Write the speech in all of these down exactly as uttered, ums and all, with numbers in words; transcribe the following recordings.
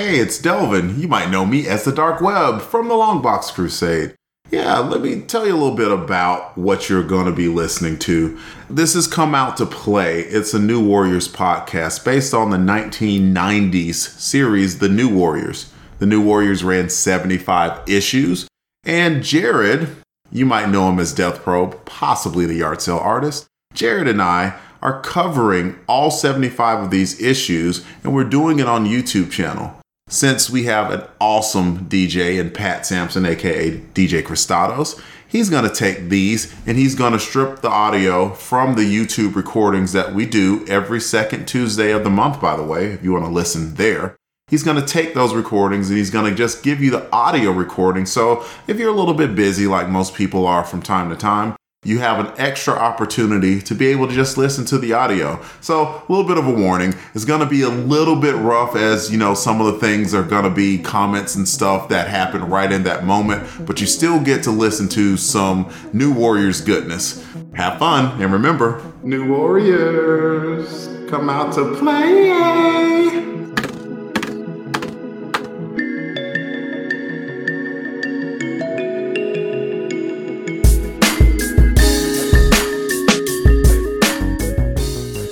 Hey, it's Delvin. You might know me as the Dark Web from the Longbox Crusade. Yeah, let me tell you a little bit about what you're going to be listening to. This is Come Out to Play. It's a New Warriors podcast based on the nineteen nineties series, The New Warriors. The New Warriors ran seventy-five issues. And Jared, you might know him as Death Probe, possibly the yard sale artist. Jared and I are covering all seventy-five of these issues, and we're doing it on YouTube channel. Since we have an awesome D J in Pat Sampson, aka D J Cristados, he's going to take these and he's going to strip the audio from the YouTube recordings that we do every second Tuesday of the month, by the way, if you want to listen there. He's going to take those recordings and he's going to just give you the audio recording. So if you're a little bit busy, like most people are from time to time, you have an extra opportunity to be able to just listen to the audio. So a little bit of a warning. It's going to be a little bit rough, as you know, some of the things are going to be comments and stuff that happen right in that moment, but you still get to listen to some New Warriors goodness. Have fun. And remember, New Warriors come out to play.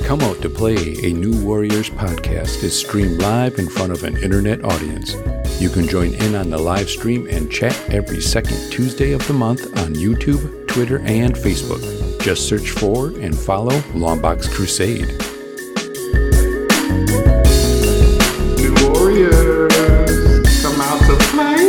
Come Out to Play, a New Warriors podcast, is streamed live in front of an internet audience. You can join in on the live stream and chat every second Tuesday of the month on YouTube, Twitter, and Facebook. Just search for and follow Longbox Crusade. New Warriors, come out to play.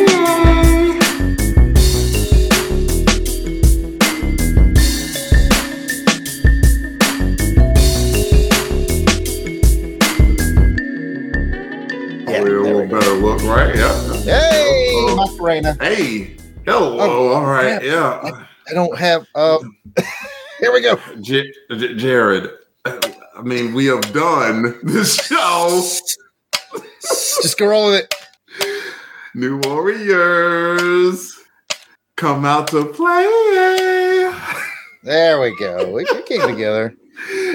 Right. Yeah. Hey, oh, my Serena. Hey. Hello. Oh, all right. Yeah. yeah. I, I don't have. Um. Here we go. J- J- Jared. I mean, we have done this show. Just go roll with it. New Warriors, come out to play. There we go. We, we came together.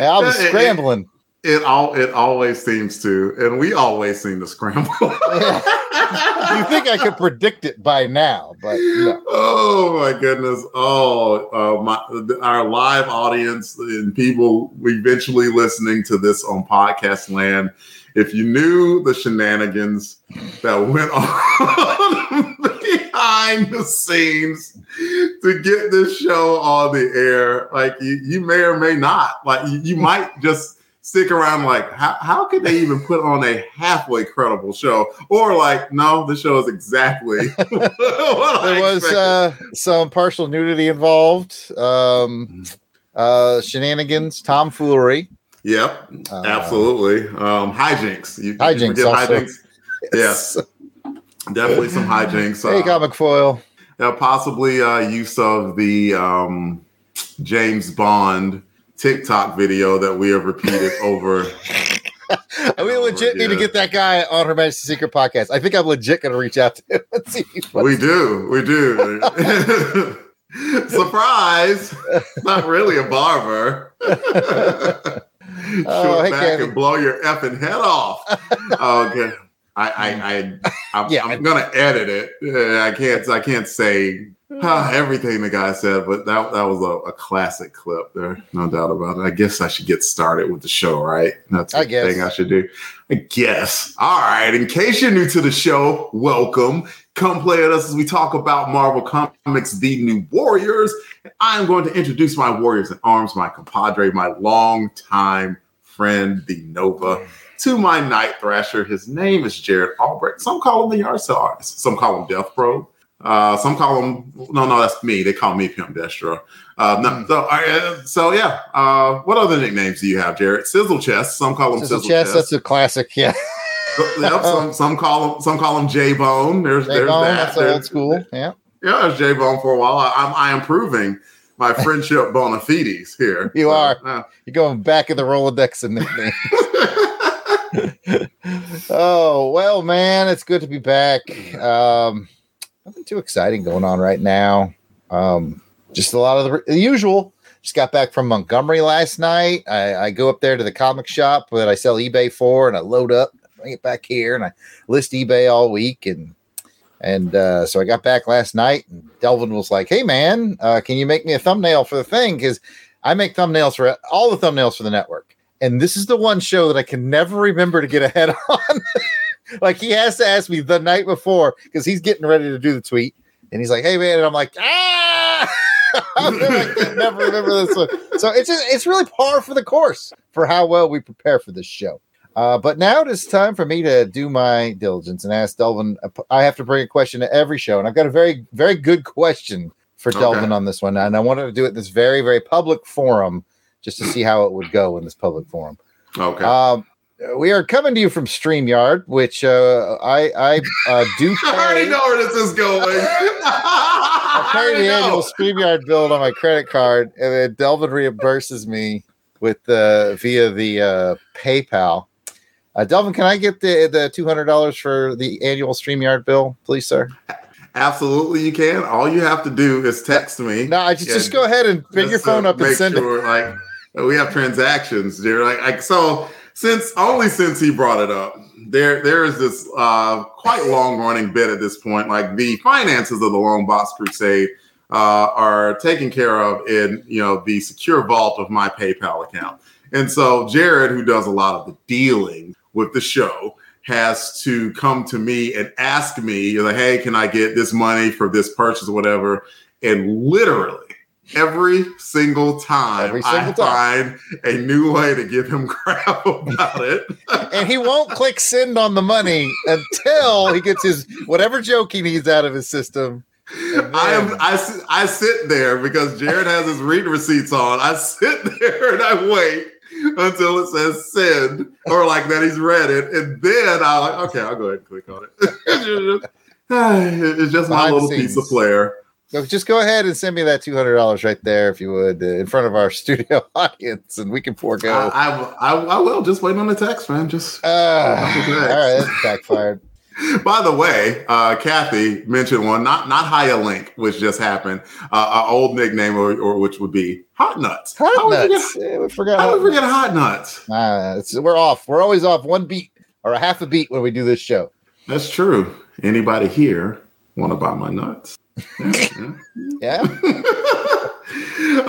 I was scrambling. It, it, It all it always seems to, and we always seem to scramble. Yeah. You think I could predict it by now, but no. Oh my goodness! Oh, uh, my our live audience and people eventually listening to this on podcast land. If you knew the shenanigans that went on behind the scenes to get this show on the air, like you, you may or may not, like you, you might just. Stick around like, how, how could they even put on a halfway credible show? Or like, no, the show is exactly what There I was uh, some partial nudity involved, um, uh, shenanigans, tomfoolery. Yep, uh, absolutely. Um, hijinks. You, hijinks, you also. Hijinks? Yes. yes. Definitely some hijinks. Hey, uh, comic foil. Uh, possibly uh, use of the um, James Bond TikTok video that we have repeated over. We legit need to get that guy on Her Majesty's Secret Podcast. I think I'm legit going to reach out to him. And see we do. We do. Surprise. Not really a barber. Shoot oh, hey, back Kevin. And blow your effing head off. Okay. I, I, I, I'm, yeah, I'm going to edit it. I can't, I can't say ah, everything the guy said, but that, that was a, a classic clip there. No doubt about it. I guess I should get started with the show, right? That's the I guess. thing I should do. I guess. All right. In case you're new to the show, welcome. Come play with us as we talk about Marvel Comics, The New Warriors. I'm going to introduce my warriors in arms, my compadre, my longtime friend, the Nova. To my Night Thrasher, his name is Jared Albrecht. Some call him the yard sale artist. Some call him Death Probe. Uh, some call him... No, no, that's me. They call me Pimp Destro. Uh, no, so, uh, so, yeah. Uh, what other nicknames do you have, Jared? Sizzle Chest. Some call him Sizzle, Sizzle Chest. Chest. That's a classic, yeah. So, yep, some, some call him Some call him J-Bone. There's, J-Bone, there's that. That's there's, old school, yeah. Yeah, there's J-Bone for a while. I, I'm, I am proving my friendship bona fides here. You so, are. Uh, You're going back in the Rolodex and nicknames. Oh, well, man, it's good to be back. Um, nothing too exciting going on right now. Um, just a lot of the, the usual. Just got back from Montgomery last night. I, I go up there to the comic shop that I sell eBay for, and I load up bring it back here. And I list eBay all week. And and uh, so I got back last night, and Delvin was like, hey, man, uh, can you make me a thumbnail for the thing? Because I make thumbnails for all the thumbnails for the network. And this is the one show that I can never remember to get ahead on. Like, he has to ask me the night before because he's getting ready to do the tweet. And he's like, hey, man. And I'm like, ah, I can never remember this one. So it's just, it's really par for the course for how well we prepare for this show. Uh, but now it is time for me to do my diligence and ask Delvin. I have to bring a question to every show. And I've got a very, very good question for Delvin okay. on this one. And I wanted to do it in this very, very public forum just to see how it would go in this public forum. Okay. Um, We are coming to you from StreamYard, which uh, I, I uh, do pay. I already know where this is going. I pay the annual StreamYard bill on my credit card, and then Delvin reimburses me with uh, via the uh, PayPal. Uh, Delvin, can I get the, the two hundred dollars for the annual StreamYard bill, please, sir? Absolutely, you can. All you have to do is text me. No, I just, just go ahead and pick your phone up and send sure, it. Like, we have transactions, dude. Like, like so... Since only since he brought it up, there there is this uh, quite long running bit at this point. Like, the finances of the Longbox Crusade uh, are taken care of in you know the secure vault of my PayPal account, and so Jared, who does a lot of the dealing with the show, has to come to me and ask me, like, "Hey, can I get this money for this purchase or whatever?" And literally. Every single time Every single I time. find a new way to give him crap about it. And he won't click send on the money until he gets his whatever joke he needs out of his system. Then... I am I, I sit there because Jared has his read receipts on. I sit there and I wait until it says send or like that he's read it. And then I'm like, okay, I'll go ahead and click on it. It's just my Behind little piece of flair. So just go ahead and send me that two hundred dollars right there, if you would, uh, in front of our studio audience, and we can forego. I, I, I, I will. Just wait on the text, man. Just uh, text. All right, that's backfired. By the way, uh, Kathy mentioned one, not not Haya Link, which just happened. Uh, an old nickname, or, or which would be Hot Nuts. Hot how Nuts. Would forget, yeah, we forgot. How hot we forget nuts. Hot Nuts? Uh, it's, we're off. We're always off one beat or a half a beat when we do this show. That's true. Anybody here want to buy my nuts? Yeah.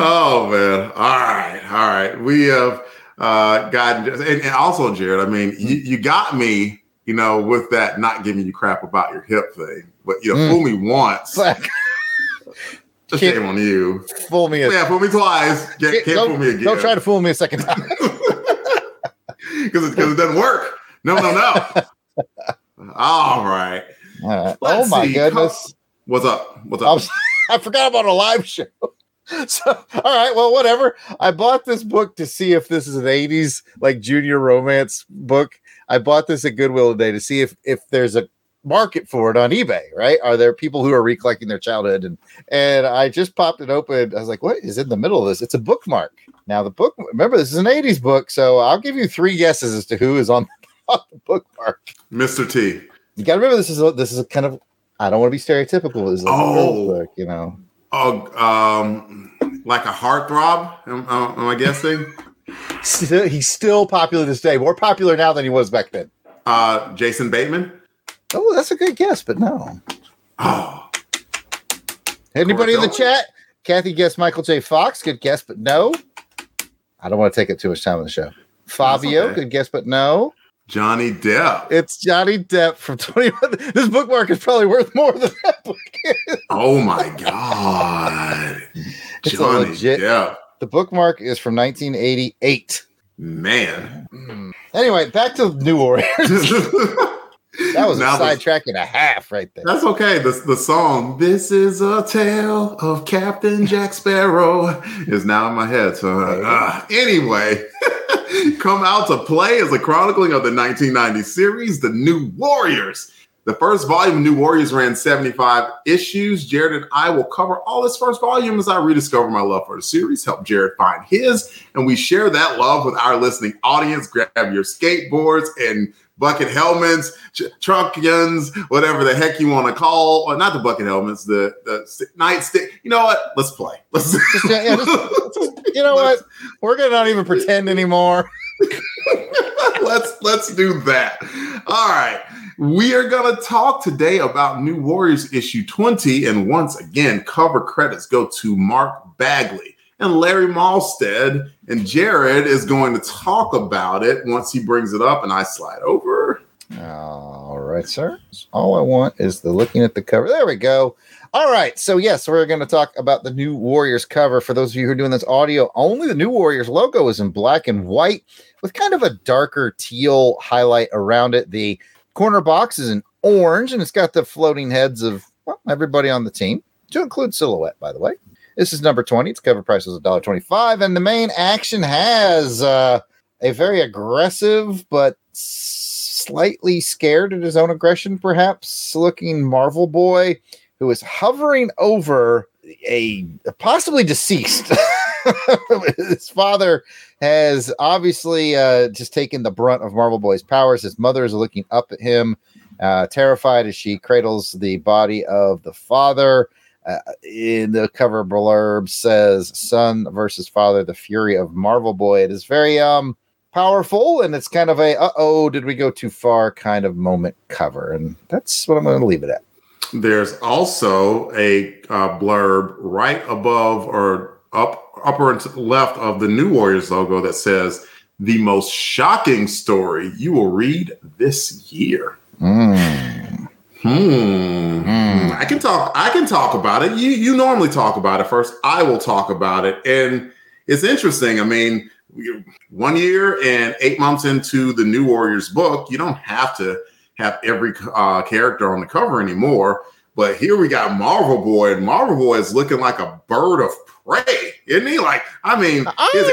Oh man! All right, all right. We have uh, gotten, and, and also Jared. I mean, you, you got me, you know, with that not giving you crap about your hip thing. But you know, mm. fool me once. Like, just shame on you. Fool me, a, yeah, fool me twice. Get, can't, can't fool me again. Don't try to fool me a second time. Because it, it doesn't work. No, no, no. All right. All right. Oh my see. goodness. What's up? What's up? I, was, I forgot about a live show. So, all right, well, whatever. I bought this book to see if this is an eighties like junior romance book. I bought this at Goodwill today to see if if there's a market for it on eBay. Right? Are there people who are recollecting their childhood? And and I just popped it open. I was like, what is in the middle of this? It's a bookmark. Now the book. Remember, this is an eighties book, so I'll give you three guesses as to who is on the bookmark. Mister T. You got to remember, this is a, this is a kind of. I don't want to be stereotypical. It's like oh, book, you know, oh, um, like a heartthrob. Am, am I guessing? Still, he's still popular this day. More popular now than he was back then. Uh, Jason Bateman. Oh, that's a good guess, but no. Oh, anybody Correcto. in the chat? Kathy guessed Michael J. Fox. Good guess, but no. I don't want to take up too much time on the show. Fabio. Okay. Good guess, but no. Johnny Depp. It's Johnny Depp from twenty-one. This bookmark is probably worth more than that book is. Oh my God. It's Johnny legit, Depp. The bookmark is from nineteen eighty-eight. Man. Anyway, back to New Warriors. That was now a sidetrack and a half right there. That's okay. The, the song, This Is a Tale of Captain Jack Sparrow, is now in my head. So uh, anyway. Come out to play is a chronicling of the nineteen ninety series, The New Warriors. The first volume of New Warriors ran seventy-five issues. Jared and I will cover all this first volume as I rediscover my love for the series, help Jared find his, and we share that love with our listening audience. Grab your skateboards and bucket helmets, ch- trunkions, whatever the heck you want to call, or not the bucket helmets, the, the nightstick. You know what? Let's play. Let's just, yeah, just, just, you know what? We're gonna not even pretend anymore. let's let's do that. All right. We are going to talk today about New Warriors issue twenty. And once again, cover credits go to Mark Bagley and Larry Mahlstedt. And Jared is going to talk about it once he brings it up and I slide over. All right, sir. All I want is the looking at the cover. There we go. All right. So, yes, we're going to talk about the New Warriors cover. For those of you who are doing this audio only, the New Warriors logo is in black and white with kind of a darker teal highlight around it. The corner box is in orange, and it's got the floating heads of, well, everybody on the team, to include Silhouette, by the way. This is number twenty. Its cover price is one dollar and twenty-five cents, and the main action has uh, a very aggressive but slightly scared at his own aggression, perhaps, looking Marvel Boy, who is hovering over a possibly deceased. His father has obviously uh, just taken the brunt of Marvel Boy's powers. His mother is looking up at him, uh, terrified as she cradles the body of the father. Uh, in the cover blurb says, "Son versus father, the fury of Marvel Boy." It is very um powerful, and it's kind of a, uh-oh, did we go too far kind of moment cover. And that's what I'm going to leave it at. There's also a uh, blurb right above or up, upper and to the left of the New Warriors logo that says, "The most shocking story you will read this year." Mm. Hmm. Mm. I can talk. I can talk about it. You you normally talk about it first. I will talk about it, and it's interesting. I mean, one year and eight months into the New Warriors book, you don't have to have every uh, character on the cover anymore. But here we got Marvel Boy, and Marvel Boy is looking like a bird of prey, isn't he? Like, I mean, ah. his,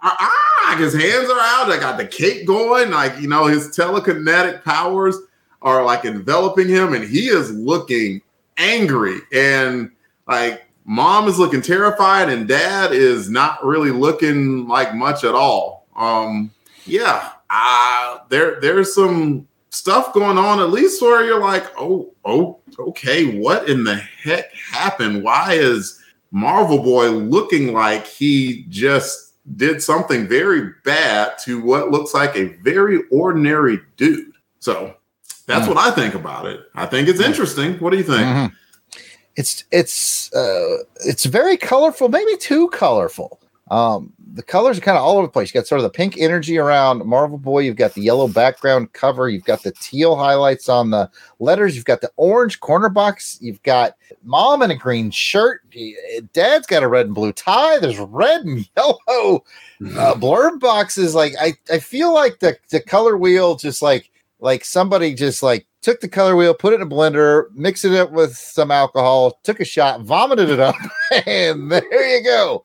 ah, his hands are out. I got the cape going. Like, you know, his telekinetic powers are like enveloping him, and he is looking angry. And like, mom is looking terrified, and dad is not really looking like much at all. Um, yeah, uh, there there's some stuff going on, at least where you're like, oh, oh, okay, what in the heck happened? Why is Marvel Boy looking like he just did something very bad to what looks like a very ordinary dude? So that's mm. what I think about it. I think it's interesting. What do you think? Mm-hmm. It's it's uh, it's very colorful, maybe too colorful. Um, the colors are kind of all over the place. You got sort of the pink energy around Marvel Boy. You've got the yellow background cover. You've got the teal highlights on the letters. You've got the orange corner box. You've got mom in a green shirt. Dad's got a red and blue tie. There's red and yellow uh, blurb boxes. Like, I, I feel like the, the color wheel just like, like somebody just like took the color wheel, put it in a blender, mixed it up with some alcohol, took a shot, vomited it up, and there you go.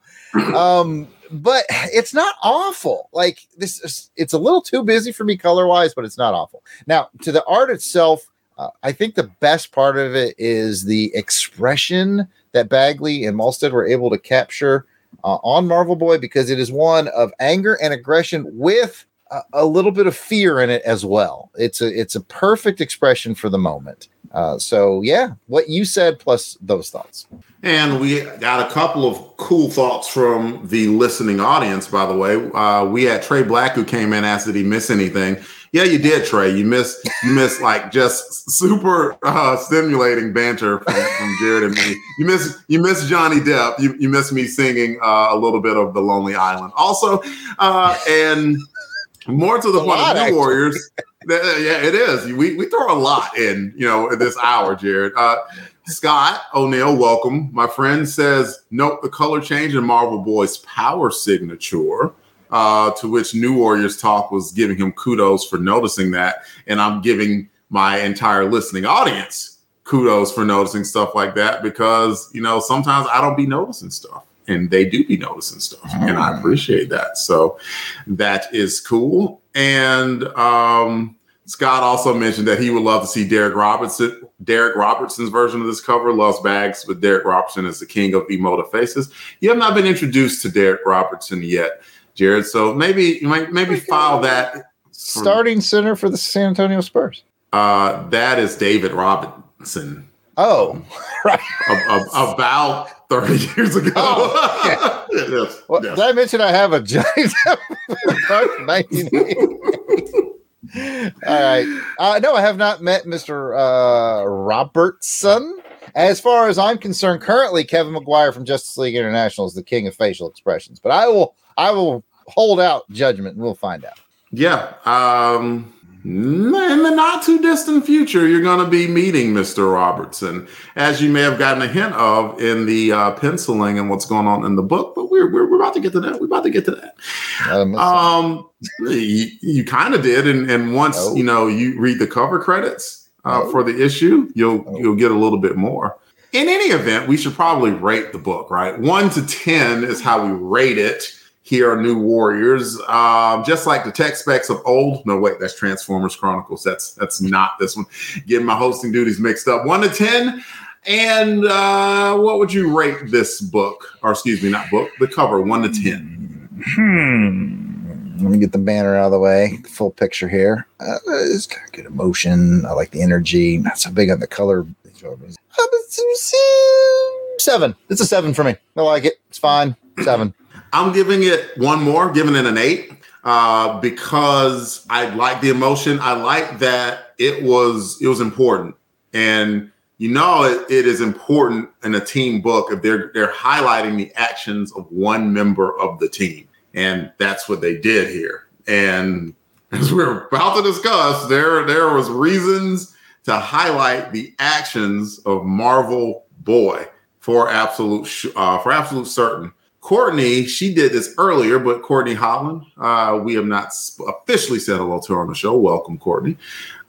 Um, but it's not awful. Like, this is, it's a little too busy for me color wise, but it's not awful. Now, to the art itself, uh, I think the best part of it is the expression that Bagley and Mahlstedt were able to capture uh, on Marvel Boy, because it is one of anger and aggression with a, a little bit of fear in it as well. It's a, it's a perfect expression for the moment. Uh, so, yeah, what you said plus those thoughts. And we got a couple of cool thoughts from the listening audience, by the way. Uh, we had Trey Black, who came in, asked, did he miss anything? Yeah, you did, Trey. You missed, you missed like, just super uh, stimulating banter from, from Jared and me. You missed, you missed Johnny Depp. You, you missed me singing uh, a little bit of The Lonely Island. Also, uh, and more to the point of New actually. Warriors... Yeah, it is. We we throw a lot in, you know, this hour, Jared. Uh, Scott O'Neill, welcome. My friend says, note the color change in Marvel Boy's power signature, uh, to which New Warriors Talk was giving him kudos for noticing that. And I'm giving my entire listening audience kudos for noticing stuff like that, because, you know, sometimes I don't be noticing stuff, and they do be noticing stuff. Mm. And I appreciate that. So that is cool. And um, Scott also mentioned that he would love to see Darick Robertson, Darick Robertson's version of this cover. Loves bags, but Darick Robertson is the king of emotive faces. You have not been introduced to Darick Robertson yet, Jared. So maybe you might maybe file that. Starting for, center for the San Antonio Spurs. Uh, that is David Robinson. Oh, right. a, a, about thirty years ago. Oh, okay. Yes, well, yes. Did I mention I have a giant nineteen eighty? All right. Uh, no, I have not met Mister Uh, Robertson. As far as I'm concerned, currently Kevin Maguire from Justice League International is the king of facial expressions. But I will, I will hold out judgment, and we'll find out. Yeah. Um, in the not too distant future, you're going to be meeting Mister Robertson, as you may have gotten a hint of in the uh, penciling and what's going on in the book. But we're we're, we're about to get to that. We're about to get to that. Um, um you, you kind of did, and and once oh. you know you read the cover credits. Uh, for the issue, you'll oh. you'll get a little bit more. In any event, we should probably rate the book, right? One to ten is how we rate it here on New Warriors. Uh, just like the tech specs of old. No, wait, that's Transformers Chronicles. That's that's not this one. Getting my hosting duties mixed up. One to ten. And uh, what would you rate this book? Or excuse me, not book, the cover. One to ten. Hmm. Let me get the banner out of the way. The full picture here. Uh, it's got good emotion. I like the energy. Not so big on the color. Seven. It's a seven for me. I like it. It's fine. Seven. I'm giving it one more, giving it an eight uh, because I like the emotion. I like that it was it was important. And you know it, it is important in a team book if they're they're highlighting the actions of one member of the team. And that's what they did here. And as we're about to discuss, there there was reasons to highlight the actions of Marvel Boy for absolute uh, for absolute certain. Courtney, she did this earlier, but Courtney Holland, uh, we have not officially said hello to her on the show. Welcome, Courtney.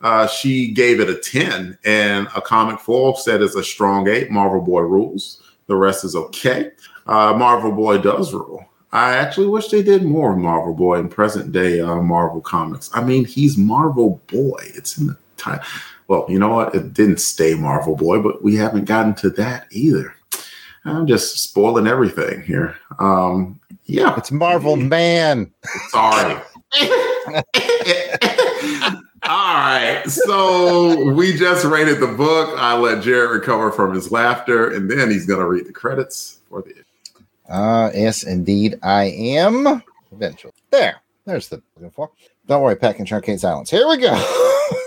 Uh, she gave it a ten, and a comic foil said it's a strong eight. Marvel Boy rules. The rest is okay. Uh, Marvel Boy does rule. I actually wish they did more Marvel Boy in present day uh, Marvel Comics. I mean, he's Marvel Boy. It's in the time. Well, you know what? It didn't stay Marvel Boy, but we haven't gotten to that either. I'm just spoiling everything here. Um, yeah. It's Marvel Man. Sorry. All right. So we just rated the book. I let Jared recover from his laughter, and then he's going to read the credits for the issue. Uh, yes, indeed, I am. Eventually. There. There's the... Don't worry, Pat can truncate silence. Here we go.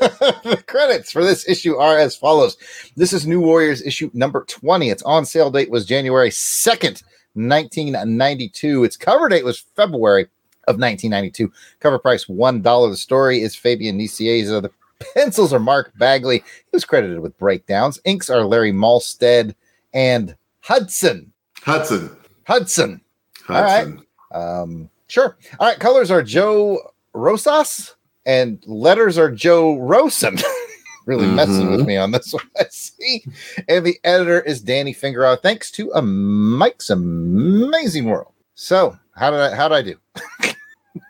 The credits for this issue are as follows. This is New Warriors issue number twenty. Its on-sale date was January second, nineteen ninety-two. Its cover date was February of nineteen ninety-two. Cover price, one dollar. The story is Fabian Nicieza. The pencils are Mark Bagley. He was credited with breakdowns. Inks are Larry Mahlstedt and Hudson. Hudson. Hudson. Hudson. All right. Um, sure. All right. Colors are Joe Rosas and letters are Joe Rosen. Really mm-hmm. messing with me on this one. I see. And the editor is Danny Fingerow. Thanks to a Mike's Amazing World. So how did I, how did I do?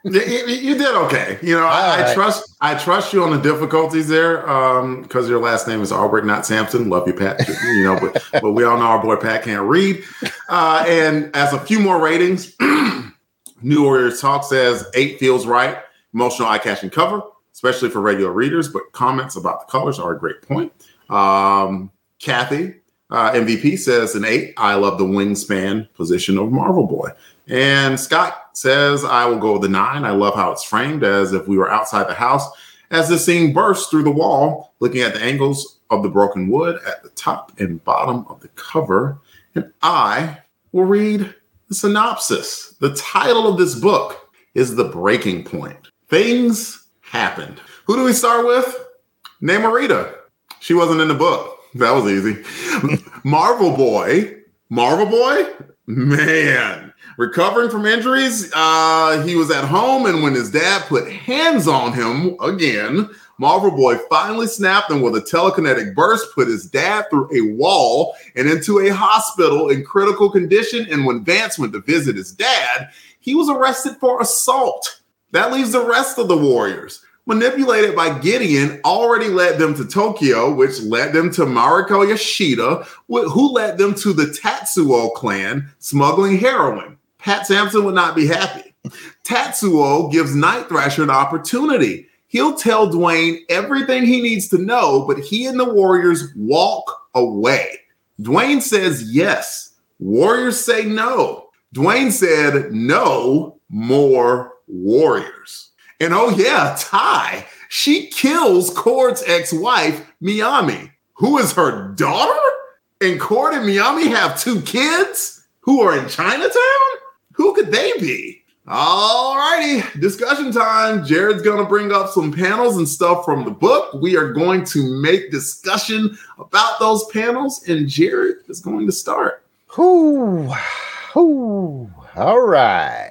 you, you did okay. You know, I, right. I trust, I trust you on the difficulties there. Um, cause your last name is Albrecht, not Sampson. Love you, Pat, you know, but, but we all know our boy Pat can't read. Uh, and as a few more ratings, New Warriors Talk says eight feels right. Emotional, eye-catching cover, especially for regular readers, but comments about the colors are a great point. Um, Kathy, uh, M V P says an eight. I love the wingspan position of Marvel Boy. And Scott says, I will go with the nine. I love how it's framed as if we were outside the house as the scene bursts through the wall, looking at the angles of the broken wood at the top and bottom of the cover. And I will read the synopsis. The title of this book is The Breaking Point. Things happened. Who do we start with? Namorita. She wasn't in the book. That was easy. Marvel Boy. Marvel Boy? Man. Recovering from injuries, uh, he was at home, and when his dad put hands on him again, Marvel Boy finally snapped and with a telekinetic burst put his dad through a wall and into a hospital in critical condition, and when Vance went to visit his dad, he was arrested for assault. That leaves the rest of the Warriors. Manipulated by Gideon, already led them to Tokyo, which led them to Mariko Yoshida, who led them to the Tatsuo clan, smuggling heroin. Pat Sampson would not be happy. Tatsuo gives Night Thrasher an opportunity. He'll tell Dwayne everything he needs to know, but he and the Warriors walk away. Dwayne says yes. Warriors say no. Dwayne said no more Warriors. And oh yeah, Ty, she kills Cord's ex-wife, Miami, who is her daughter? And Cord and Miami have two kids who are in Chinatown? Who could they be? All righty, discussion time. Jared's going to bring up some panels and stuff from the book. We are going to make discussion about those panels, and Jared is going to start. Ooh, ooh. All right.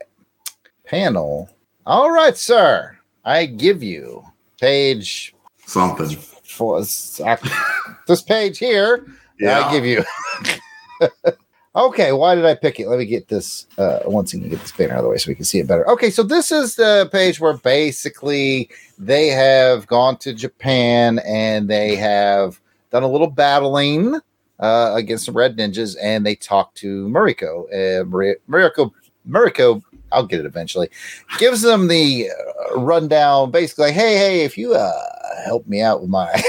Panel. All right, sir. I give you page... Something. Four, this page here, yeah. I give you... Okay, why did I pick it? Let me get this, uh, once again, get this banner out of the way so we can see it better. Okay, so this is the page where basically they have gone to Japan and they have done a little battling uh, against some red ninjas, and they talk to Mariko. Uh, Mari- Mariko, Mariko, I'll get it eventually, gives them the uh, rundown, basically, like, hey, hey, if you uh, help me out with my...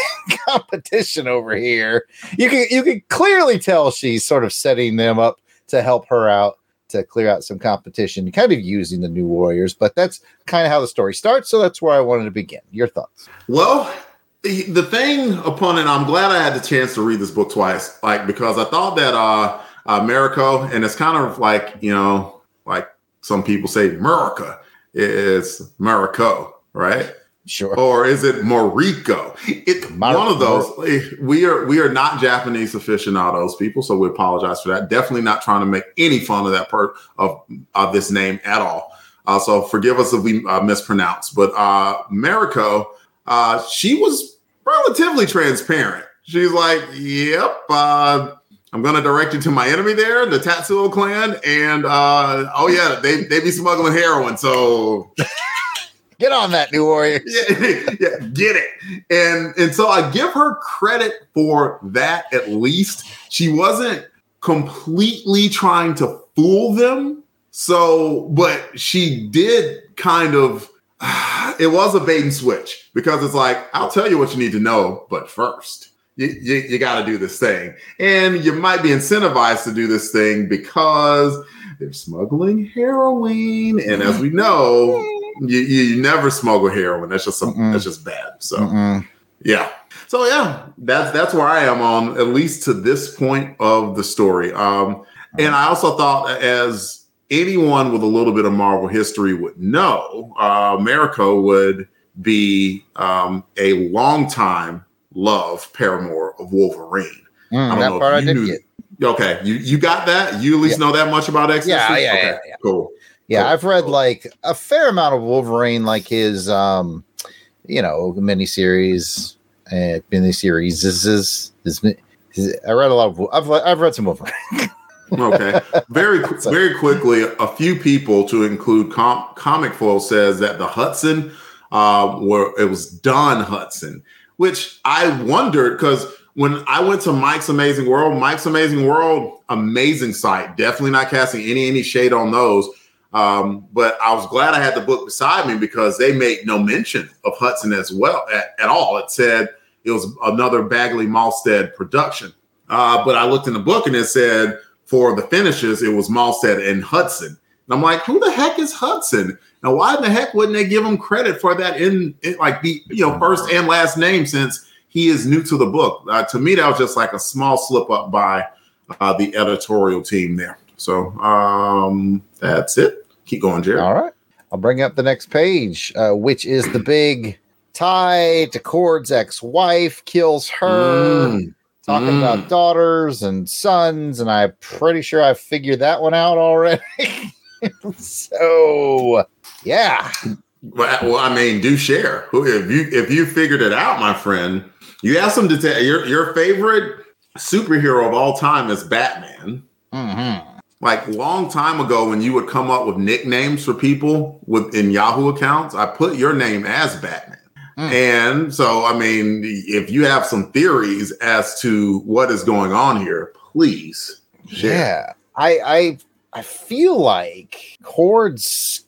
competition over here. You can you can clearly tell she's sort of setting them up to help her out, to clear out some competition, kind of using the New Warriors, but that's kind of how the story starts, so that's where I wanted to begin. Your thoughts? Well, the thing upon it, I'm glad I had the chance to read this book twice, like, because I thought that uh, uh Mariko, and it's kind of like, you know, like some people say Murica, is Mariko, right? Sure. Or is it Mariko? It's Mar- one of those. We are we are not Japanese aficionados, people, so we apologize for that. Definitely not trying to make any fun of that part of, of this name at all. Uh, so forgive us if we uh, mispronounce. But uh, Mariko, uh, she was relatively transparent. She's like, "Yep, uh, I'm going to direct you to my enemy there, the Tatsuo clan, and uh, oh yeah, they they be smuggling heroin, so." Get on that, New Warriors. yeah, yeah, get it. And and so I give her credit for that, at least. She wasn't completely trying to fool them. So, but she did kind of, it was a bait and switch, because it's like, I'll tell you what you need to know, but first, you, you, you got to do this thing. And you might be incentivized to do this thing because they're smuggling heroin. And as we know... You, you you never smuggle heroin. That's just some, mm-hmm. that's just bad. So mm-hmm. yeah, so yeah, that's that's where I am on, at least to this point of the story. Um, and I also thought, as anyone with a little bit of Marvel history would know, uh, Mariko would be um, a longtime love paramour of Wolverine. Mm, I don't that know part I didn't knew, get. Okay, you you got that. You at least yeah. know that much about X. Yeah, yeah, okay, yeah, yeah. Cool. Yeah, cool. I've read like a fair amount of Wolverine, like his, um, you know, miniseries, uh, miniseries. This is, this is, I read a lot of. I've I've read some Wolverine. Okay, very so. very quickly, a few people, to include com- Comic Foil, says that the Hudson, uh, were it was Don Hudson, which I wondered, because when I went to Mike's Amazing World, Mike's Amazing World, amazing site, definitely not casting any any shade on those. Um, but I was glad I had the book beside me, because they made no mention of Hudson as well at, at all. It said it was another Bagley Mahlstedt production. Uh, but I looked in the book and it said for the finishes, it was Mahlstedt and Hudson. And I'm like, who the heck is Hudson? Now, why in the heck wouldn't they give him credit for that in, in like the, you know, first and last name, since he is new to the book? Uh, to me, that was just like a small slip up by uh, the editorial team there. So um, that's it. Keep going, Jared. All right. I'll bring up the next page, uh, which is the big tie to Cord's ex-wife, kills her, mm. talking mm. about daughters and sons, and I'm pretty sure I figured that one out already. So, yeah. Well, well, I mean, do share. If you if you figured it out, my friend, you have some detail. Your, your favorite superhero of all time is Batman. Mm-hmm. Like, long time ago, when you would come up with nicknames for people within Yahoo accounts, I put your name as Batman. Mm. And so, I mean, if you have some theories as to what is going on here, please share. Yeah, I I, I feel like Cord's,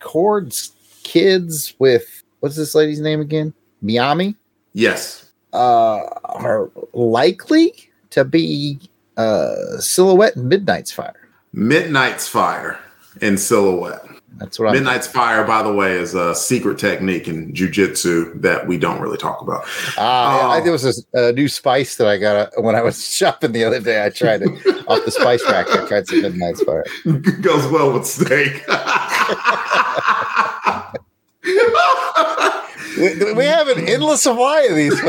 Cord's kids with, what's this lady's name again? Miami? Yes. Uh, are likely to be... Uh, Silhouette and Midnight's Fire. Midnight's Fire and Silhouette. That's what Midnight's I'm... Fire, by the way, is a secret technique in jiu-jitsu that we don't really talk about. Uh, um, I, there was a, a new spice that I got uh, when I was shopping the other day. I tried it off the spice rack. I tried some Midnight's Fire. Goes well with steak. we, we have an endless supply of these.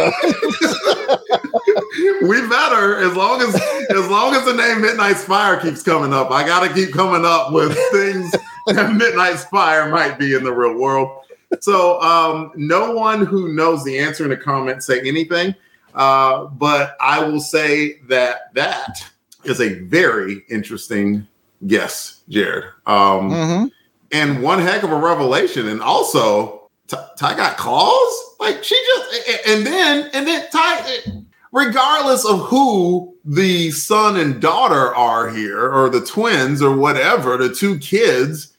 We better, as long as as long as the name Midnight's Fire keeps coming up. I gotta keep coming up with things that Midnight's Fire might be in the real world. So um, no one who knows the answer in the comments say anything, uh, but I will say that that is a very interesting guess, Jared. Um, mm-hmm. And one heck of a revelation. And also, Ty, Ty got calls? Like, she just, and then, and then Ty, regardless of who the son and daughter are here, or the twins, or whatever, the two kids,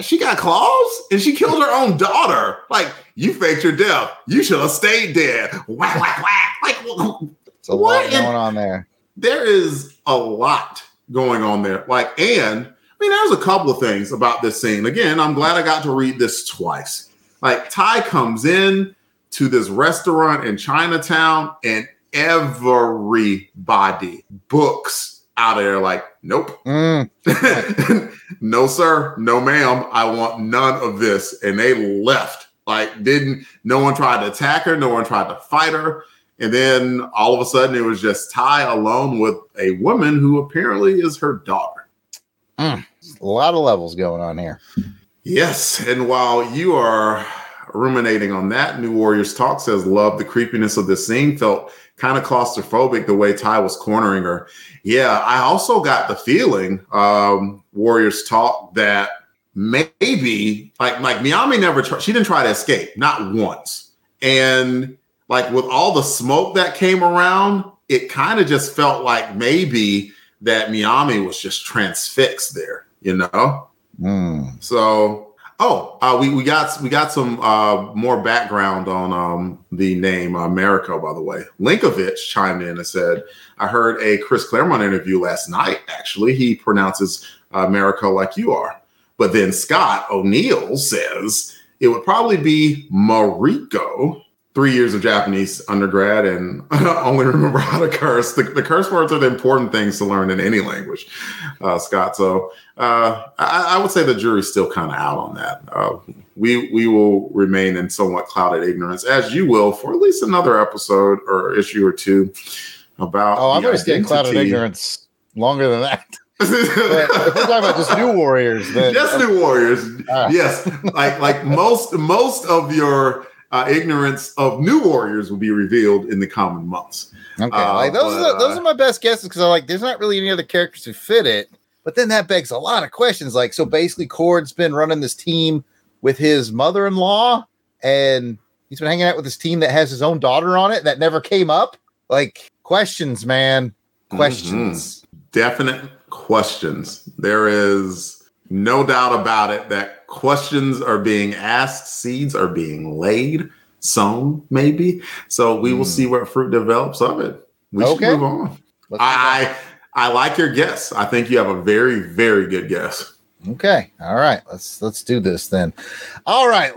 she got claws and she killed her own daughter. Like, you faked your death. You should have stayed dead. Whack, whack, whack. Like, it's a what? lot going and on there. There is a lot going on there. Like, and I mean, there's a couple of things about this scene. Again, I'm glad I got to read this twice. Like, Ty comes in to this restaurant in Chinatown, and everybody books out of there like, nope. Mm. No, sir. No, ma'am. I want none of this. And they left. Like, didn't, no one tried to attack her. No one tried to fight her. And then all of a sudden, it was just Ty alone with a woman who apparently is her daughter. Mm, a lot of levels going on here. Yes, and while you are ruminating on that, New Warriors Talk says, love the creepiness of this scene. Felt kind of claustrophobic the way Ty was cornering her. Yeah, I also got the feeling, um, Warriors Talk, that maybe, like, like Miami never, tried, she didn't try to escape, not once. And, like, with all the smoke that came around, it kind of just felt like maybe that Miami was just transfixed there, you know? Mm. So, oh, uh, we, we got we got some uh, more background on um, the name uh, Mariko, by the way. Linkovich chimed in and said, I heard a Chris Claremont interview last night, actually. He pronounces uh, Mariko like you are. But then Scott O'Neill says it would probably be Mariko. Three years of Japanese undergrad, and I only remember how to curse. The, the curse words are the important things to learn in any language, uh, Scott. So uh, I, I would say the jury's still kind of out on that. Uh, we we will remain in somewhat clouded ignorance, as you will, for at least another episode or issue or two about. Oh, I'm always getting clouded ignorance longer than that. But if we're talking about just New Warriors, then just New Warriors. Uh, yes, like like most most of your. Uh, ignorance of New Warriors will be revealed in the coming months. Okay, uh, like those but, are the, those are my best guesses because I'm like, there's not really any other characters who fit it. But then that begs a lot of questions. Like, so basically, Cord's been running this team with his mother-in-law, and he's been hanging out with this team that has his own daughter on it that never came up. Like, questions, man, questions, mm-hmm. Definite questions. There is no doubt about it that questions are being asked, seeds are being laid, sown, maybe. So we mm. will see what fruit develops of it. We okay. should move on. Let's I, on. I like your guess. I think you have a very, very good guess. Okay. All right. Let's let's do this then. All right.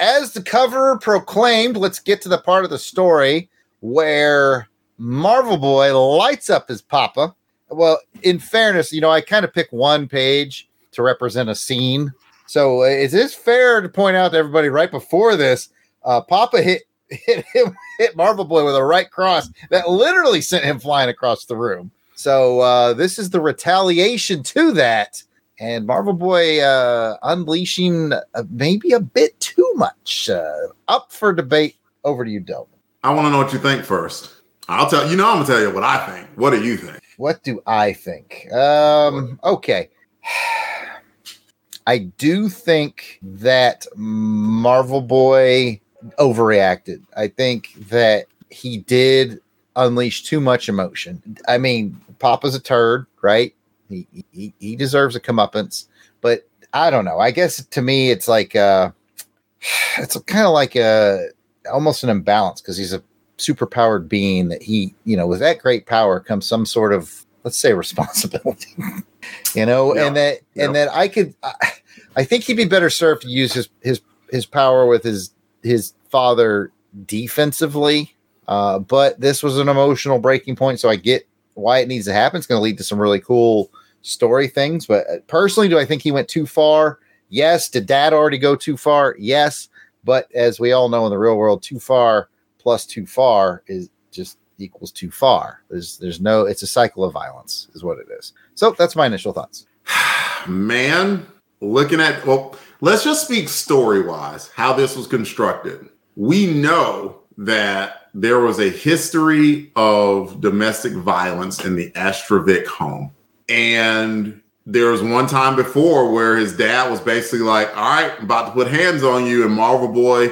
As the cover proclaimed, let's get to the part of the story where Marvel Boy lights up his papa. Well, in fairness, you know, I kind of pick one page to represent a scene. So is this fair to point out to everybody right before this, uh, Papa hit hit him, hit Marvel Boy with a right cross that literally sent him flying across the room. So uh, this is the retaliation to that. And Marvel Boy uh, unleashing uh, maybe a bit too much. Uh, up for debate. Over to you, Delvin. I want to know what you think first. I'll tell you know, I'm going to tell you what I think. What do you think? What do I think? Um, okay. I do think that Marvel Boy overreacted. I think that he did unleash too much emotion. I mean, Papa's a turd, right? He he, he deserves a comeuppance, but I don't know. I guess to me, it's like uh, it's kind of like a almost an imbalance because he's a superpowered being that he, you know, with that great power comes some sort of, let's say, responsibility. You know, yeah, and that, yeah. and that I could, I, I think he'd be better served to use his his his power with his his father defensively. Uh, but this was an emotional breaking point, so I get why it needs to happen. It's going to lead to some really cool story things. But personally, do I think he went too far? Yes. Did Dad already go too far? Yes. But as we all know in the real world, too far plus too far is just equals too far. There's there's no. It's a cycle of violence, is what it is. So that's my initial thoughts. Man, looking at well, let's just speak story wise how this was constructed. We know that there was a history of domestic violence in the Astrovik home. And there was one time before where his dad was basically like, all right, I'm about to put hands on you. And Marvel Boy,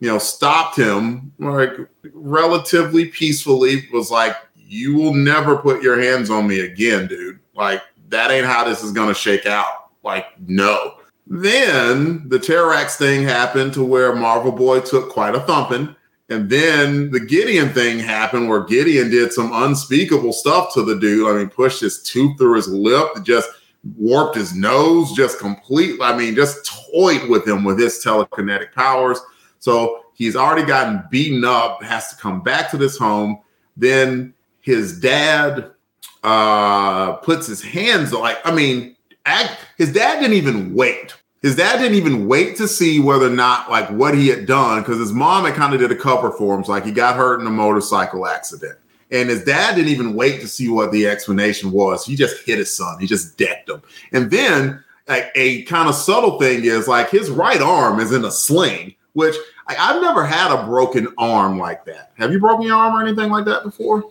you know, stopped him like relatively peacefully, was like, you will never put your hands on me again, dude. Like, that ain't how this is going to shake out. Like, no. Then the Terrax thing happened to where Marvel Boy took quite a thumping. And then the Gideon thing happened where Gideon did some unspeakable stuff to the dude. I mean, pushed his tooth through his lip, just warped his nose, just complete. I mean, just toyed with him with his telekinetic powers. So he's already gotten beaten up, has to come back to this home. Then his dad uh, puts his hands on, like, I mean, act, his dad didn't even wait. His dad didn't even wait to see whether or not, like, what he had done, because his mom had kind of did a cover for him. So, like, he got hurt in a motorcycle accident. And his dad didn't even wait to see what the explanation was. He just hit his son. He just decked him. And then, like, a kind of subtle thing is, like, his right arm is in a sling, which I, I've never had a broken arm like that. Have you broken your arm or anything like that before?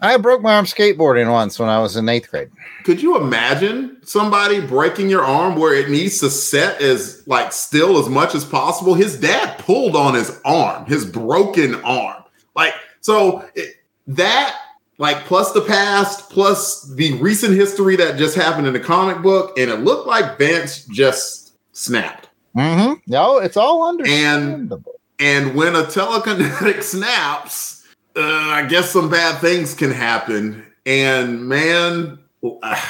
I broke my arm skateboarding once when I was in eighth grade. Could you imagine somebody breaking your arm where it needs to set as like still as much as possible? His dad pulled on his arm, his broken arm. Like, so it, that, like, plus the past, plus the recent history that just happened in the comic book. And it looked like Vance just snapped. Mm-hmm. No, it's all understandable. And, and when a telekinetic snaps, Uh, I guess some bad things can happen. And man, uh,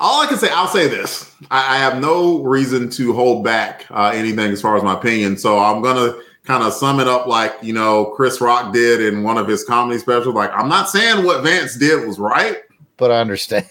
all I can say, I'll say this. I, I have no reason to hold back uh, anything as far as my opinion. So I'm going to kind of sum it up like, you know, Chris Rock did in one of his comedy specials. Like, I'm not saying what Vance did was right. But I understand.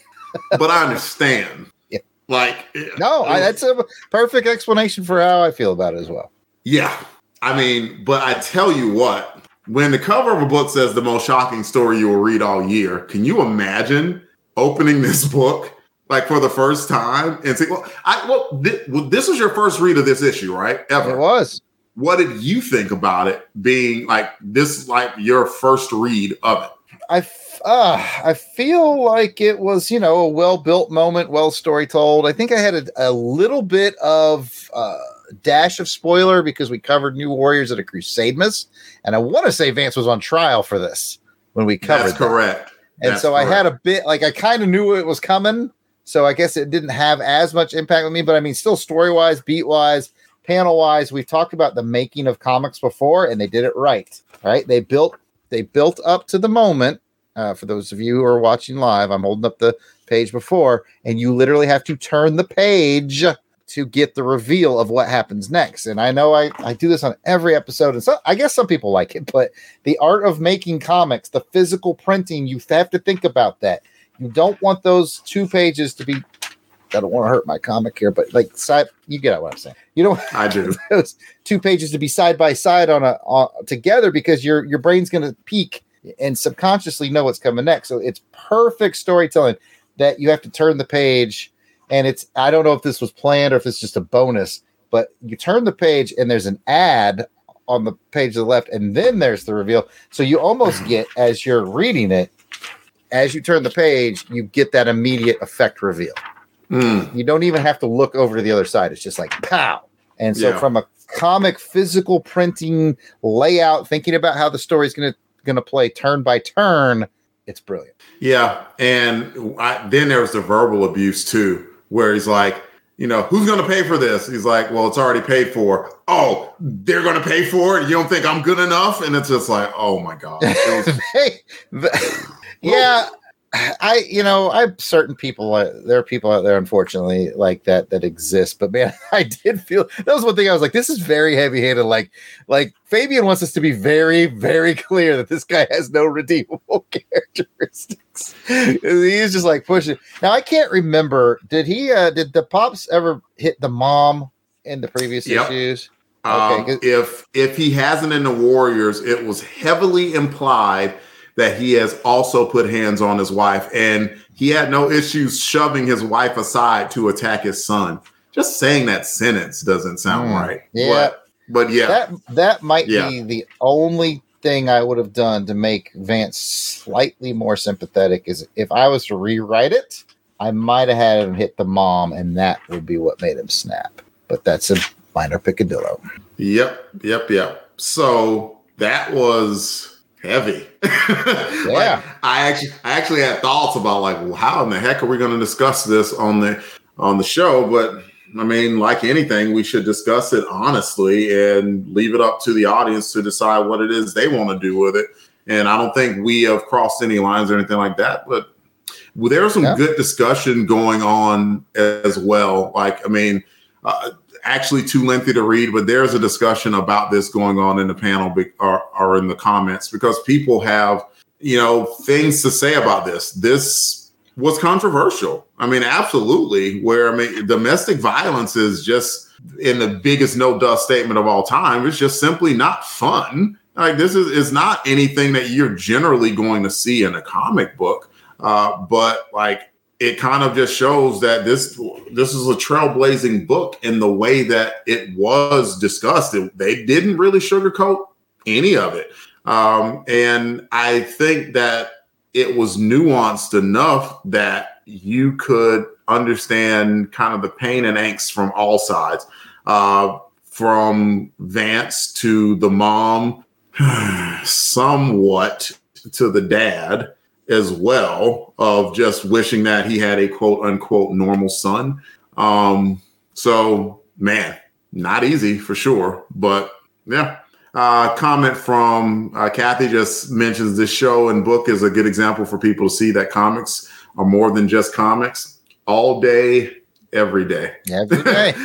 but I understand. Yeah. Like, no, I, that's a perfect explanation for how I feel about it as well. Yeah. I mean, but I tell you what. When the cover of a book says the most shocking story you will read all year, can you imagine opening this book like for the first time and saying, well, I, well, th- well, this was your first read of this issue, right? Ever. It was. What did you think about it being like this, like your first read of it? I, f- uh, I feel like it was, you know, a well-built moment, well story told. I think I had a, a little bit of, uh, dash of spoiler because we covered New Warriors at a Crusademus, and I want to say Vance was on trial for this when we covered. That's that. Correct. And That's so correct. I had a bit like I kind of knew it was coming, so I guess it didn't have as much impact on me. But I mean, still story wise, beat wise, panel wise, we've talked about the making of comics before, and they did it right. Right? They built they built up to the moment. Uh, for those of you who are watching live, I'm holding up the page before, and you literally have to turn the page to get the reveal of what happens next. And I know I, I do this on every episode. And so I guess some people like it, but the art of making comics, the physical printing, you have to think about that. You don't want those two pages to be, I don't want to hurt my comic here, but like side, you get what I'm saying. You don't want I do. those two pages to be side by side on a, on, together because your, your brain's going to peek and subconsciously know what's coming next. So it's perfect storytelling that you have to turn the page. And it's, I don't know if this was planned or if it's just a bonus, but you turn the page and there's an ad on the page to the left, and then there's the reveal. So you almost get, as you're reading it, as you turn the page, you get that immediate effect reveal. Mm. You don't even have to look over to the other side. It's just like, pow. And so yeah. From a comic physical printing layout, thinking about how the story is going to going to play turn by turn, it's brilliant. Yeah. And I, then there was the verbal abuse, too. Where he's like, you know, who's going to pay for this? He's like, well, it's already paid for. Oh, they're going to pay for it? You don't think I'm good enough? And it's just like, oh, my God. Was- hey, the- yeah. I, you know, I'm certain people, uh, there are people out there, unfortunately, like that, that exist. But man, I did feel, that was one thing I was like, this is very heavy handed. Like, like Fabian wants us to be very, very clear that this guy has no redeemable characteristics. He's just like pushing. Now I can't remember. Did he, uh, did the Pops ever hit the mom in the previous yep. issues? Okay, um, if, if he hasn't in the Warriors, it was heavily implied that he has also put hands on his wife, and he had no issues shoving his wife aside to attack his son. Just saying that sentence doesn't sound mm, right. Yeah. But, but yeah. That that might yeah. be the only thing I would have done to make Vance slightly more sympathetic is if I was to rewrite it, I might have had him hit the mom, and that would be what made him snap. But that's a minor picadillo. Yep, yep, yep. So that was... heavy. Yeah. Like, I actually I actually had thoughts about like, well, how in the heck are we going to discuss this on the on the show? But I mean, like anything, we should discuss it honestly and leave it up to the audience to decide what it is they want to do with it. And I don't think we have crossed any lines or anything like that. But well, there's some yeah. good discussion going on as well. Like, I mean, uh, actually too lengthy to read, but there's a discussion about this going on in the panel be- or, or in the comments because people have, you know, things to say about this. This was controversial. I mean, absolutely. Where, I mean, domestic violence is just in the biggest no dust statement of all time. It's just simply not fun. Like this is, is not anything that you're generally going to see in a comic book. Uh, but like, it kind of just shows that this this is a trailblazing book in the way that it was discussed. It, they didn't really sugarcoat any of it. Um, and I think that it was nuanced enough that you could understand kind of the pain and angst from all sides, uh, from Vance to the mom, somewhat to the dad as well, of just wishing that he had a quote unquote normal son. Um, so man, not easy for sure, but yeah. Uh, comment from uh, Kathy just mentions this show and book is a good example for people to see that comics are more than just comics all day, every day. Every day.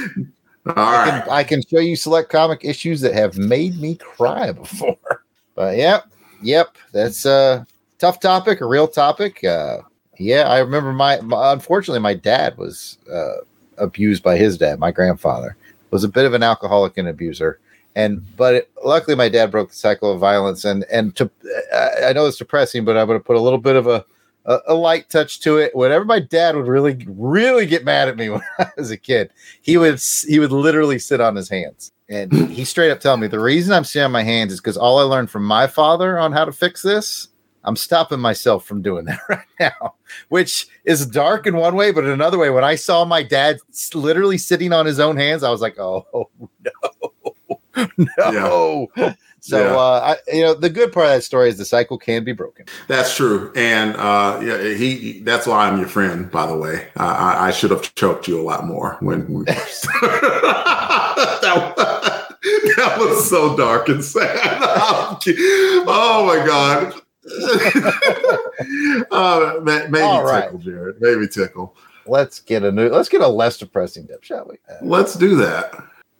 all I right. Can, I can show you select comic issues that have made me cry before, but yep. Yep. That's uh tough topic, a real topic. Uh, yeah, I remember my, my unfortunately, my dad was uh, abused by his dad. My grandfather was a bit of an alcoholic and abuser. And but it, luckily, my dad broke the cycle of violence. And and to, I, I know it's depressing, but I'm going to put a little bit of a, a, a light touch to it. Whenever my dad would really, really get mad at me when I was a kid, he would he would literally sit on his hands. And he straight up told me the reason I'm sitting on my hands is because all I learned from my father on how to fix this, I'm stopping myself from doing that right now, which is dark in one way, but in another way, when I saw my dad literally sitting on his own hands, I was like, oh, no, no. Yeah. So, yeah. Uh, I, you know, the good part of that story is the cycle can be broken. That's true. And uh, yeah, he that's why I'm your friend, by the way. I, I should have choked you a lot more when we first that, that was so dark and sad. Oh, my God. uh, maybe All right. tickle, Jared. Maybe tickle. Let's get a new. Let's get a less depressing dip, shall we? Uh, let's do that.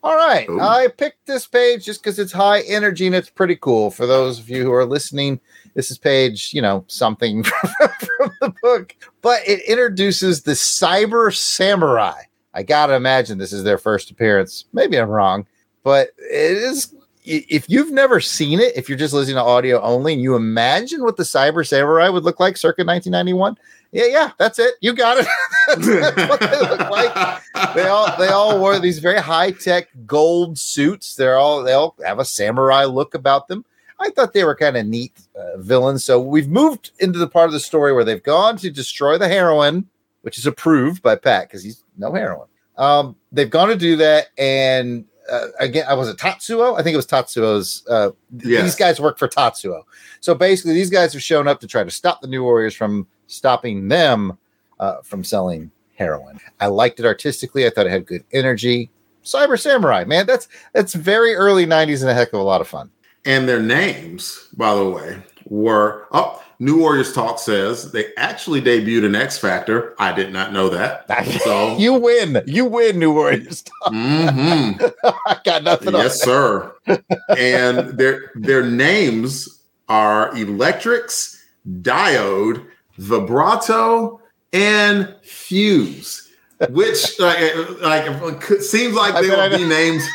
All right. Ooh. I picked this page just because it's high energy and it's pretty cool. For those of you who are listening, this is page, you know, something from the book, but it introduces the Cyber Samurai. I gotta imagine this is their first appearance. Maybe I'm wrong, but it is. If you've never seen it, if you're just listening to audio only, and you imagine what the Cyber Samurai would look like circa nineteen ninety-one, yeah, yeah, that's it. You got it. That's, that's what they look like. They all they all wore these very high tech gold suits. They're all they all have a samurai look about them. I thought they were kind of neat uh, villains. So we've moved into the part of the story where they've gone to destroy the heroine, which is approved by Pat because he's no heroine. Um, they've gone to do that and. Uh, again, I was a Tatsuo. I think it was Tatsuo's. Uh, yes. These guys work for Tatsuo. So basically, these guys have shown up to try to stop the New Warriors from stopping them uh, from selling heroin. I liked it artistically. I thought it had good energy. Cyber Samurai, man, that's that's very early nineties and a heck of a lot of fun. And their names, by the way, were oh, New Warriors Talk says they actually debuted an X Factor. I did not know that. So you win. You win, New Warriors Talk. Mm-hmm. I got nothing yes, on that. Yes, sir. And their their names are Electrics, Diode, Vibrato, and Fuse. Which like like seems like they would be names.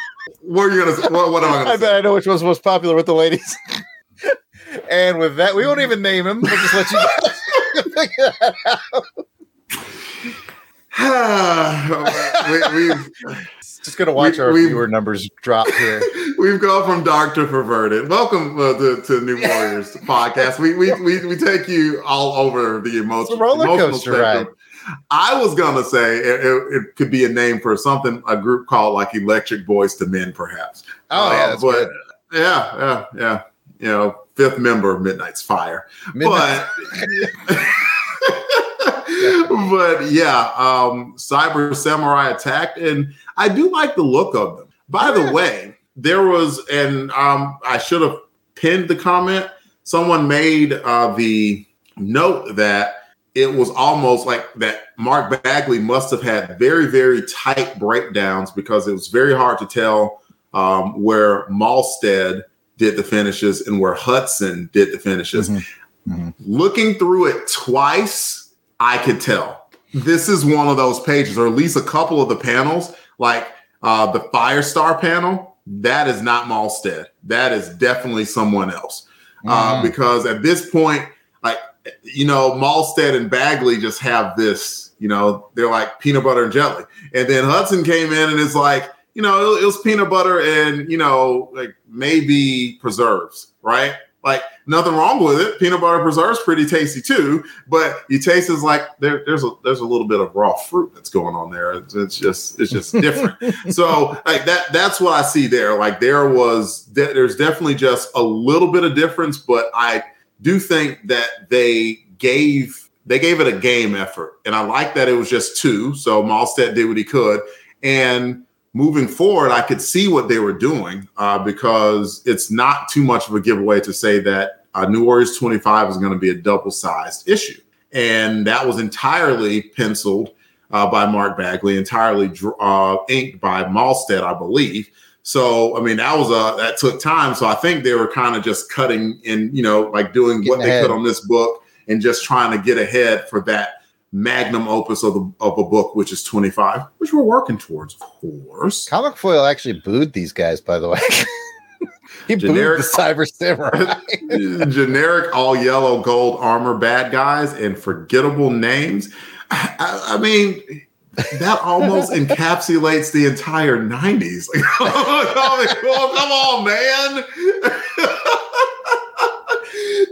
What are you gonna? What, what am I gonna? I say? bet I know which one's most popular with the ladies. And with that, we won't even name him. We'll just let you figure that out. we, we've just gonna watch we, our viewer numbers drop here. We've gone from dark to perverted. Welcome uh, to, to New Warriors podcast. We we we we take you all over the emotional roller coaster ride. I was going to say it, it, it could be a name for something, a group called like Electric Boys to Men, perhaps. Oh, yeah. Uh, but yeah, yeah, yeah. You know, fifth member of Midnight's Fire. Midnight. But, but yeah, um, Cyber Samurai attacked. And I do like the look of them. By yeah. the way, there was, and um, I should have pinned the comment. Someone made uh, the note that it was almost like that Mark Bagley must have had very, very tight breakdowns because it was very hard to tell um, where Mahlstedt did the finishes and where Hudson did the finishes. Mm-hmm. Mm-hmm. Looking through it twice, I could tell. This is one of those pages, or at least a couple of the panels, like uh, the Firestar panel. That is not Mahlstedt. That is definitely someone else. Mm-hmm. Uh, because at this point, like, you know, Mahlstedt and Bagley just have this, you know, they're like peanut butter and jelly. And then Hudson came in and it's like, you know, it, it was peanut butter and, you know, like maybe preserves, right? Like nothing wrong with it. Peanut butter preserves pretty tasty too, but you taste is like there, there's a there's a little bit of raw fruit that's going on there. It's, it's just it's just different. So like that that's what I see there. Like there was de- there's definitely just a little bit of difference, but I do think that they gave they gave it a game effort. And I like that it was just two. So Mahlstedt did what he could. And moving forward, I could see what they were doing uh, because it's not too much of a giveaway to say that uh, New Warriors twenty-five is going to be a double-sized issue. And that was entirely penciled uh, by Mark Bagley, entirely uh, inked by Mahlstedt, I believe. So, I mean, that was a, that took time. So I think they were kind of just cutting and, you know, like doing Getting what ahead. they could on this book and just trying to get ahead for that magnum opus of the, of a book, which is twenty-five, which we're working towards, of course. Comic Foil actually booed these guys, by the way. He generic, booed the Cyber Samurai. Generic all yellow gold armor bad guys and forgettable names. I, I, I mean... that almost encapsulates the entire nineties. Like, oh, come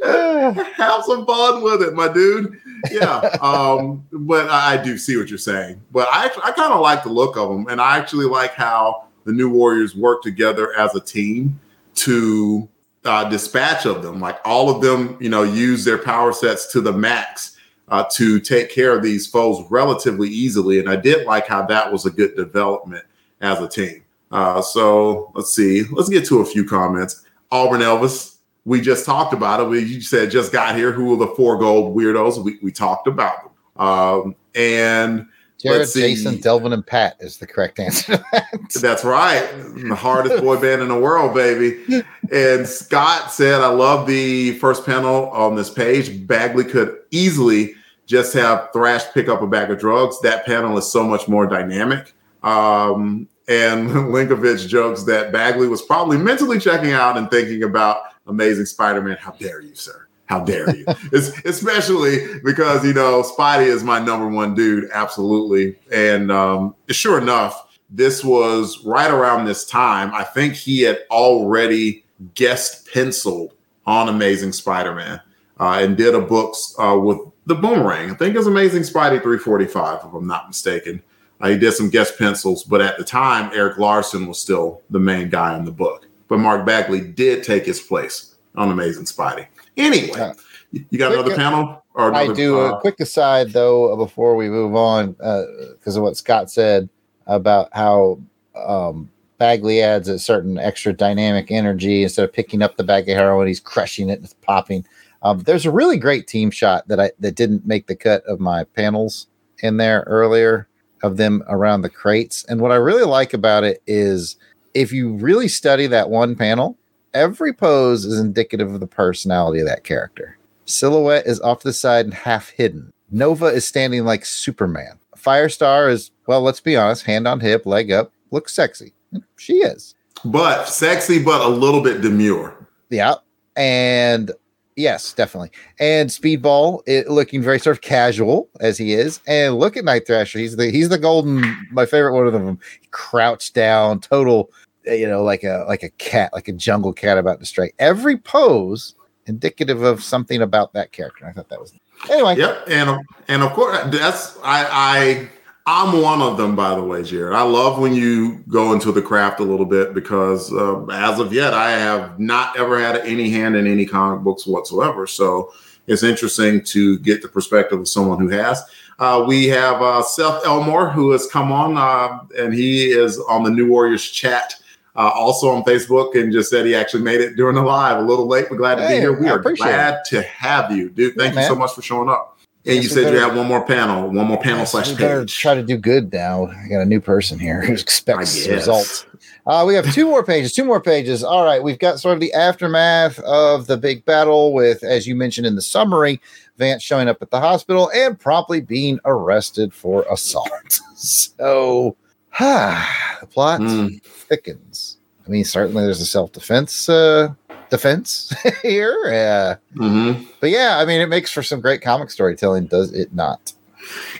on, man. Have some fun with it, my dude. Yeah. Um, but I do see what you're saying. But I I kind of like the look of them. And I actually like how the New Warriors work together as a team to uh, dispatch of them. Like all of them, you know, use their power sets to the max. Uh, to take care of these foes relatively easily. And I did like how that was a good development as a team. Uh, so let's see. Let's get to a few comments. Auburn Elvis, we just talked about it. We you said just got here. Who are the four gold weirdos? We we talked about them. Um, and Jared, let's see. Jason, Delvin, and Pat is the correct answer to that. That's right. The hardest boy band in the world, baby. And Scott said, I love the first panel on this page. Bagley could easily just have Thrash pick up a bag of drugs. That panel is so much more dynamic. Um, and Linkovich jokes that Bagley was probably mentally checking out and thinking about Amazing Spider-Man. How dare you, sir? How dare you? It's, especially because, you know, Spidey is my number one dude. Absolutely. And um, sure enough, this was right around this time. I think he had already guest penciled on Amazing Spider-Man uh, and did a book uh, with the Boomerang. I think it was Amazing Spidey three forty-five, if I'm not mistaken. Uh, he did some guest pencils, but at the time, Eric Larson was still the main guy in the book. But Mark Bagley did take his place on Amazing Spidey. Anyway, uh, you got quick, another panel? Or another, I do. Uh, a quick aside, though, before we move on, because uh, of what Scott said about how um, Bagley adds a certain extra dynamic energy. Instead of picking up the bag of heroin, he's crushing it and it's popping. Um, there's a really great team shot that I that didn't make the cut of my panels in there earlier of them around the crates. And what I really like about it is if you really study that one panel, every pose is indicative of the personality of that character. Silhouette is off to the side and half hidden. Nova is standing like Superman. Firestar is, well, let's be honest, hand on hip, leg up, looks sexy. She is. But sexy, but a little bit demure. Yeah. And yes, definitely. And Speedball, it, looking very sort of casual as he is. And look at Night Thrasher. He's the he's the golden, my favorite one of them. He crouched down, total, you know, like a like a cat, like a jungle cat about to stray. Every pose indicative of something about that character. I thought that was anyway. Yep, and and of course that's I I I'm one of them. By the way, Jared, I love when you go into the craft a little bit because uh, as of yet, I have not ever had any hand in any comic books whatsoever. So it's interesting to get the perspective of someone who has. Uh, we have uh, Seth Elmore who has come on, uh, and he is on the New Warriors chat. Uh, also on Facebook, and just said he actually made it during the live a little late, but glad to hey, be here. We I are glad it. to have you, dude. Thank yeah, you man. so much for showing up. And yes, you said better, you have one more panel, one more panel yes, slash page. Try to do good now. I got a new person here who expects results. Uh, we have two more pages, two more pages. All right, we've got sort of the aftermath of the big battle with, as you mentioned in the summary, Vance showing up at the hospital and promptly being arrested for assault. So... Ah, the plot mm. thickens. I mean, certainly there's a self-defense uh, defense here. Uh, mm-hmm. But yeah, I mean, it makes for some great comic storytelling, does it not?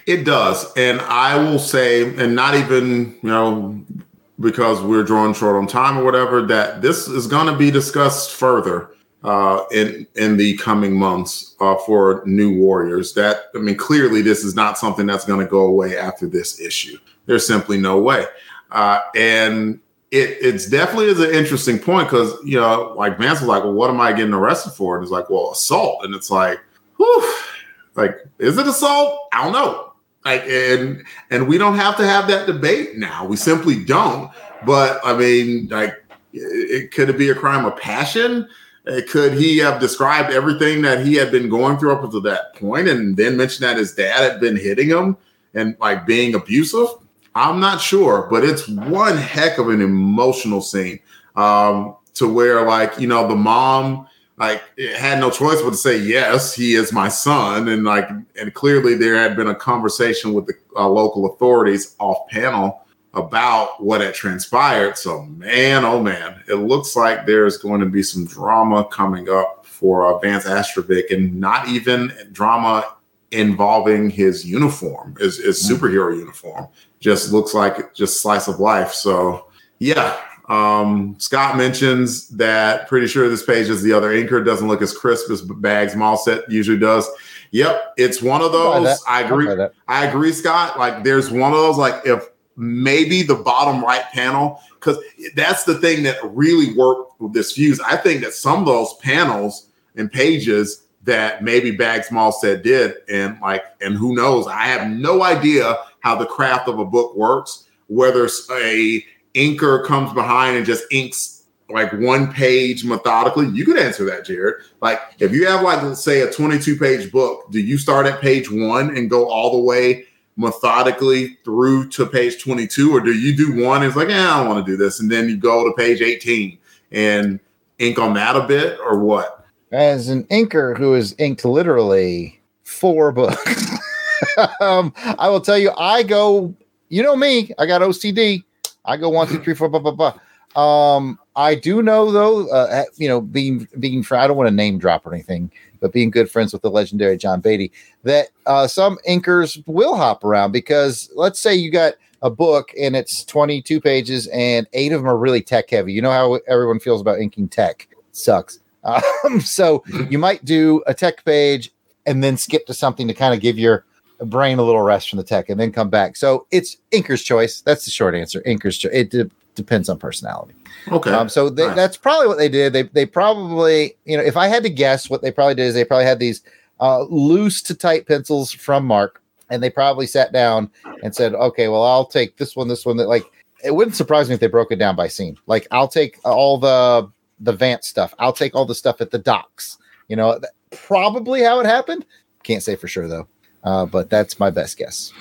It does. And I will say, and not even, you know, because we're drawing short on time or whatever, that this is going to be discussed further uh, in, in the coming months uh, for New Warriors. That, I mean, clearly this is not something that's going to go away after this issue. There's simply no way. Uh, and it it's definitely is an interesting point because, you know, like Vance was like, well, what am I getting arrested for? And it's like, well, assault. And it's like, whew, like, is it assault? I don't know. Like, and and we don't have to have that debate now. We simply don't. But I mean, like, it, it could it be a crime of passion? It, could he have described everything that he had been going through up until that point and then mentioned that his dad had been hitting him and like being abusive? I'm not sure, but it's one heck of an emotional scene um, to where, like, you know, the mom, like, it had no choice but to say, yes, he is my son. And, like, and clearly there had been a conversation with the uh, local authorities off panel about what had transpired. So, man, oh, man, it looks like there's going to be some drama coming up for uh, Vance Astrovik, and not even drama involving his uniform, his, his superhero uniform. Just looks like just slice of life. So, yeah. Um, Scott mentions that pretty sure this page is the other inker. Doesn't look as crisp as Bags Mahlstedt usually does. Yep. It's one of those. I, I agree. I, I agree, Scott. Like, there's one of those, like, if maybe the bottom right panel, because that's the thing that really worked with this fuse. I think that some of those panels and pages that maybe Bags Mahlstedt did, and like, and who knows? I have no idea how the craft of a book works, whether a inker comes behind and just inks like one page methodically. You could answer that, Jared. Like, if you have, like, let's say a twenty-two page book, do you start at page one and go all the way methodically through to page twenty-two? Or do you do one and it's like, eh, I don't want to do this, and then you go to page eighteen and ink on that a bit, or what? As an inker who has inked literally four books, Um, I will tell you, I go, you know me, I got O C D. I go one, two, three, four, blah, blah, blah. Um, I do know, though, uh, you know, being, being, I don't want to name drop or anything, but being good friends with the legendary John Beatty, that uh, some inkers will hop around, because let's say you got a book and it's twenty-two pages and eight of them are really tech heavy. You know how everyone feels about inking tech. It sucks. Um, so you might do a tech page and then skip to something to kind of give your brain a little rest from the tech and then come back. So it's inker's choice. That's the short answer. Inker's choice. It de- depends on personality. Okay. Um, so they, right. that's probably what they did. They they probably, you know, if I had to guess, what they probably did is they probably had these uh, loose to tight pencils from Mark, and they probably sat down and said, okay, well, I'll take this one, this one. That, like, it wouldn't surprise me if they broke it down by scene. Like, I'll take all the, the Vance stuff. I'll take all the stuff at the docks. You know, probably how it happened. Can't say for sure, though. Uh, but that's my best guess.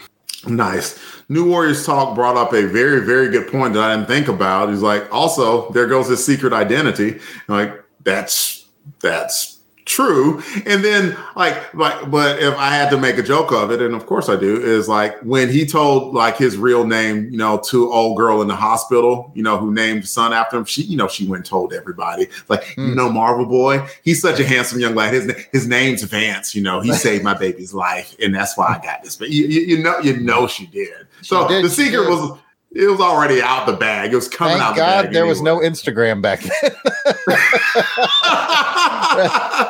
Nice. New Warriors Talk brought up a very, very good point that I didn't think about. He's like, also, there goes his secret identity. I'm like, that's that's true. And then, like, like, but if I had to make a joke of it, and of course I do, is like when he told like his real name, you know, to old girl in the hospital, you know, who named son after him. She, you know, she went and told everybody. Like, mm. you know, Marvel Boy, he's such a handsome young lad. His his name's Vance. You know, he saved my baby's life, and that's why I got this. But you, you, you know, you know, she did. So she did, the secret was. It was already out the bag. It was coming Thank out God the bag. There anyway. was no Instagram back then. that,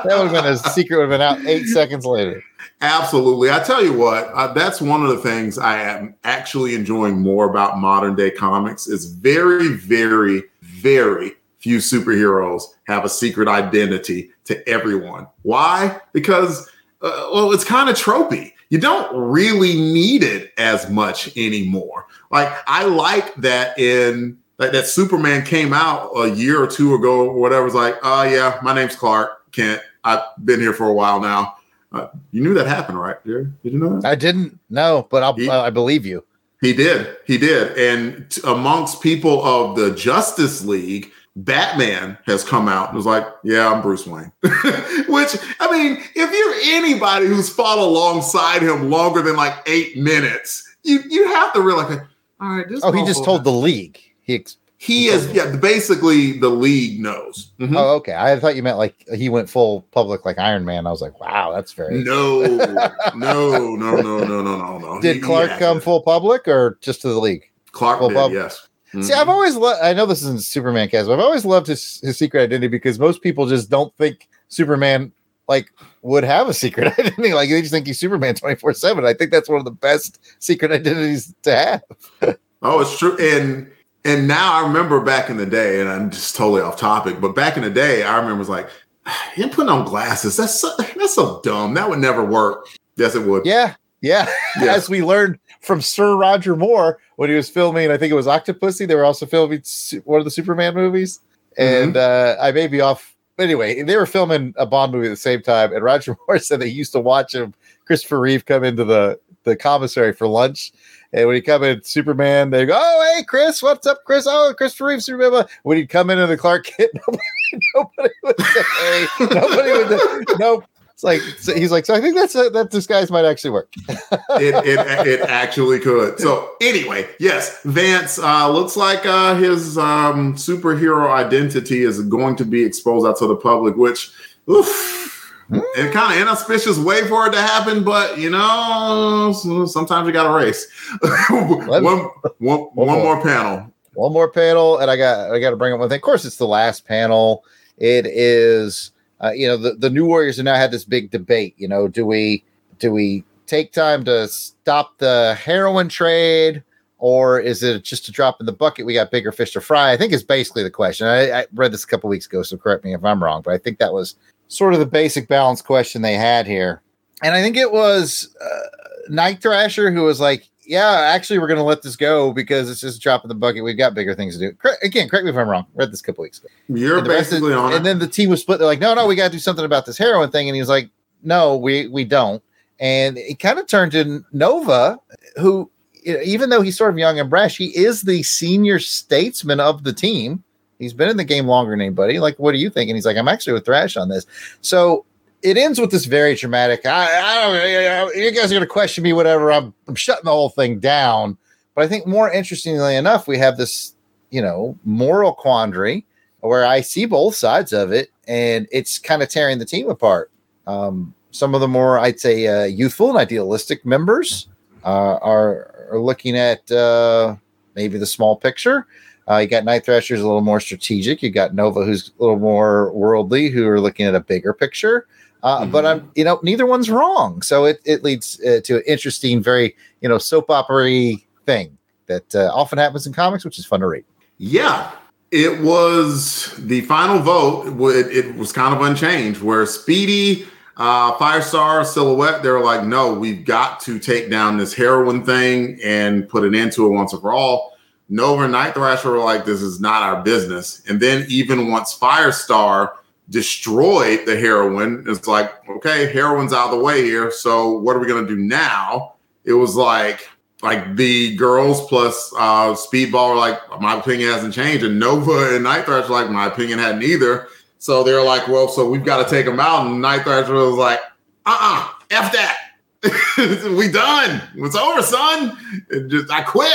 that would have been a secret. Would have been out eight seconds later. Absolutely. I tell you what, uh, that's one of the things I am actually enjoying more about modern day comics is very, very, very few superheroes have a secret identity to everyone. Why? Because, uh, well, it's kind of tropey. You don't really need it as much anymore. Like, I like that in like that Superman came out a year or two ago or whatever. It's like, oh, yeah, my name's Clark Kent. I've been here for a while now. Uh, you knew that happened, right? Did you know that? I didn't. No, but I'll, he, uh, I believe you. He did. He did. And t- amongst people of the Justice League, Batman has come out and was like, yeah, I'm Bruce Wayne. Which, I mean, if you're anybody who's fought alongside him longer than like eight minutes, you, you have to realize... All right, oh, he just told the league. He ex- he is yeah. Basically, the league knows. Mm-hmm. Oh, okay. I thought you meant like he went full public, like Iron Man. I was like, wow, that's very no, no, no, no, no, no, no, no. Did Clark yeah, come full public or just to the league? Clark full did, pub- yes. Mm-hmm. See, I've always lo- I know this isn't Superman cast, but I've always loved his his secret identity because most people just don't think Superman like would have a secret identity. Like, they just think he's Superman twenty-four seven. I think that's one of the best secret identities to have. Oh, it's true. And and now I remember back in the day, and I'm just totally off topic, but back in the day, I remember it was like, him putting on glasses, that's so, that's so dumb. That would never work. Yes, it would. Yeah. Yeah. yeah. As we learned from Sir Roger Moore when he was filming, I think it was Octopussy. They were also filming one of the Superman movies. And mm-hmm. uh, I may be off. But anyway, they were filming a Bond movie at the same time, and Roger Moore said that he used to watch him, Christopher Reeve, come into the, the commissary for lunch. And when he come in, Superman, they go, oh, hey, Chris, what's up, Chris? Oh, Christopher Reeve, Superman. When he'd come into the Clark Kent, nobody, nobody would say, hey, nobody would say, nope. It's like, so he's like, so I think that's a, that disguise might actually work. it, it it actually could. So anyway, yes, Vance uh, looks like uh, his um, superhero identity is going to be exposed out to the public, which, oof, mm-hmm. and kind of inauspicious way for it to happen. But you know, sometimes you got to race. one, one, one, one more panel. One more panel, and I got I got to bring up one thing. Of course, it's the last panel. It is. Uh, you know, the, the New Warriors have now had this big debate. You know, do we do we take time to stop the heroin trade, or is it just a drop in the bucket? We got bigger fish to fry. I think is basically the question. I, I read this a couple weeks ago, so correct me if I'm wrong, but I think that was sort of the basic balance question they had here. And I think it was uh, Night Thrasher who was like, "Yeah, actually, we're going to let this go because it's just a drop in the bucket. We've got bigger things to do." Cor- Again, correct me if I'm wrong. I read this a couple weeks ago. You're basically on it. And then the team was split. They're like, no, no, we got to do something about this heroin thing. And he was like, no, we, we don't. And it kind of turned in Nova, who, even though he's sort of young and brash, he is the senior statesman of the team. He's been in the game longer than anybody. Like, what do you think? And he's like, I'm actually with Thrash on this. So it ends with this very dramatic, I, I don't, you guys are going to question me, whatever. I'm, I'm shutting the whole thing down. But I think more interestingly enough, we have this, you know, moral quandary where I see both sides of it, and it's kind of tearing the team apart. Um, some of the more, I'd say, uh, youthful and idealistic members uh, are, are looking at uh, maybe the small picture. Uh, you got Night Thrasher's a little more strategic. You got Nova, who's a little more worldly, who are looking at a bigger picture. Uh, mm-hmm. But I'm, you know, neither one's wrong. So it it leads uh, to an interesting, very, you know, soap opera-y thing that uh, often happens in comics, which is fun to read. Yeah, it was the final vote. It, it was kind of unchanged, where Speedy, uh, Firestar, Silhouette, they were like, no, we've got to take down this heroin thing and put an end to it once and for all. Nova and Night Thrasher were like, this is not our business. And then even once Firestar destroyed the heroine. It's like, okay, heroine's out of the way here. So what are we going to do now? It was like, like the girls plus uh, Speedball were like, my opinion hasn't changed. And Nova and Night Thrasher like, my opinion hadn't either. So they're like, well, so we've got to take them out. And Night Thrasher was like, uh-uh, F that. We done. It's over, son. It just, I quit.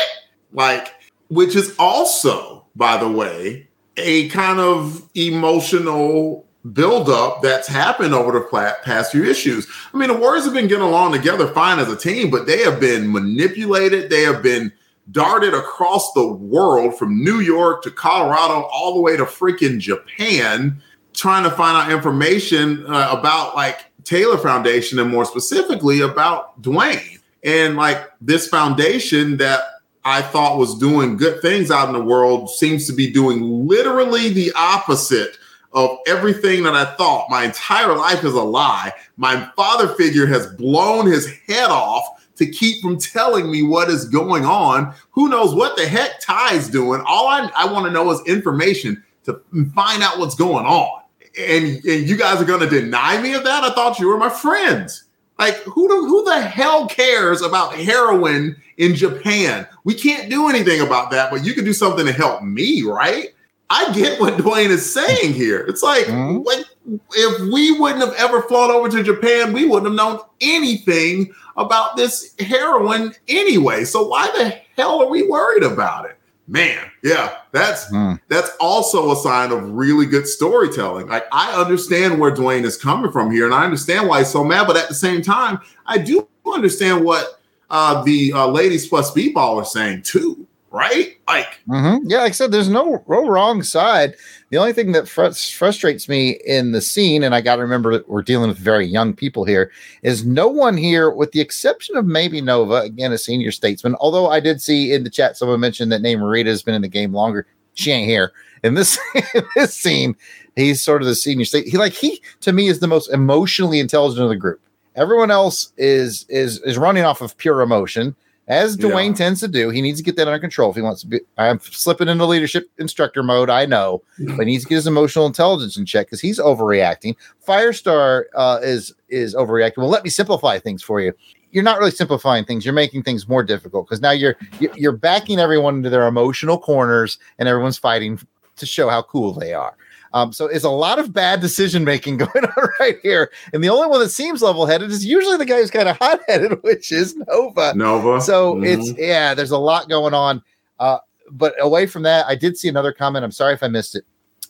Like, which is also, by the way, a kind of emotional buildup that's happened over the past few issues. I mean, the Warriors have been getting along together fine as a team, but they have been manipulated. They have been darted across the world from New York to Colorado all the way to freaking Japan, trying to find out information uh, about, like, Taylor Foundation, and more specifically about Dwayne. And like this foundation that I thought was doing good things out in the world seems to be doing literally the opposite of everything that I thought. My entire life is a lie. My father figure has blown his head off to keep from telling me what is going on. Who knows what the heck Ty's doing? All I, I want to know is information to find out what's going on. And, and you guys are going to deny me of that? I thought you were my friends. Like, who do, who the hell cares about heroin in Japan? We can't do anything about that, but you can do something to help me, right? I get what Dwayne is saying here. It's like, mm-hmm. what, if we wouldn't have ever flown over to Japan, we wouldn't have known anything about this heroin anyway. So why the hell are we worried about it? Man, yeah, that's mm. that's also a sign of really good storytelling. Like, I understand where Dwayne is coming from here, and I understand why he's so mad. But at the same time, I do understand what uh, the uh, ladies plus Speedball are saying too, right? Like, mm-hmm. yeah, like I said, there's no, no wrong side. The only thing that fr- frustrates me in the scene, and I got to remember that we're dealing with very young people here, is no one here, with the exception of maybe Nova, again, a senior statesman, although I did see in the chat someone mentioned that Namorita has been in the game longer. She ain't here. In this, in this scene, he's sort of the senior state. He, like, he, to me, is the most emotionally intelligent of the group. Everyone else is is is running off of pure emotion. As Dwayne yeah. tends to do, he needs to get that under control if he wants to be. I'm slipping into leadership instructor mode, I know, but he needs to get his emotional intelligence in check because he's overreacting. Firestar uh, is is overreacting. Well, let me simplify things for you. You're not really simplifying things. You're making things more difficult because now you're you're backing everyone into their emotional corners and everyone's fighting to show how cool they are. Um, so it's a lot of bad decision-making going on right here. And the only one that seems level-headed is usually the guy who's kind of hot-headed, which is Nova. Nova. So mm-hmm. it's, yeah, there's a lot going on. Uh, but away from that, I did see another comment. I'm sorry if I missed it.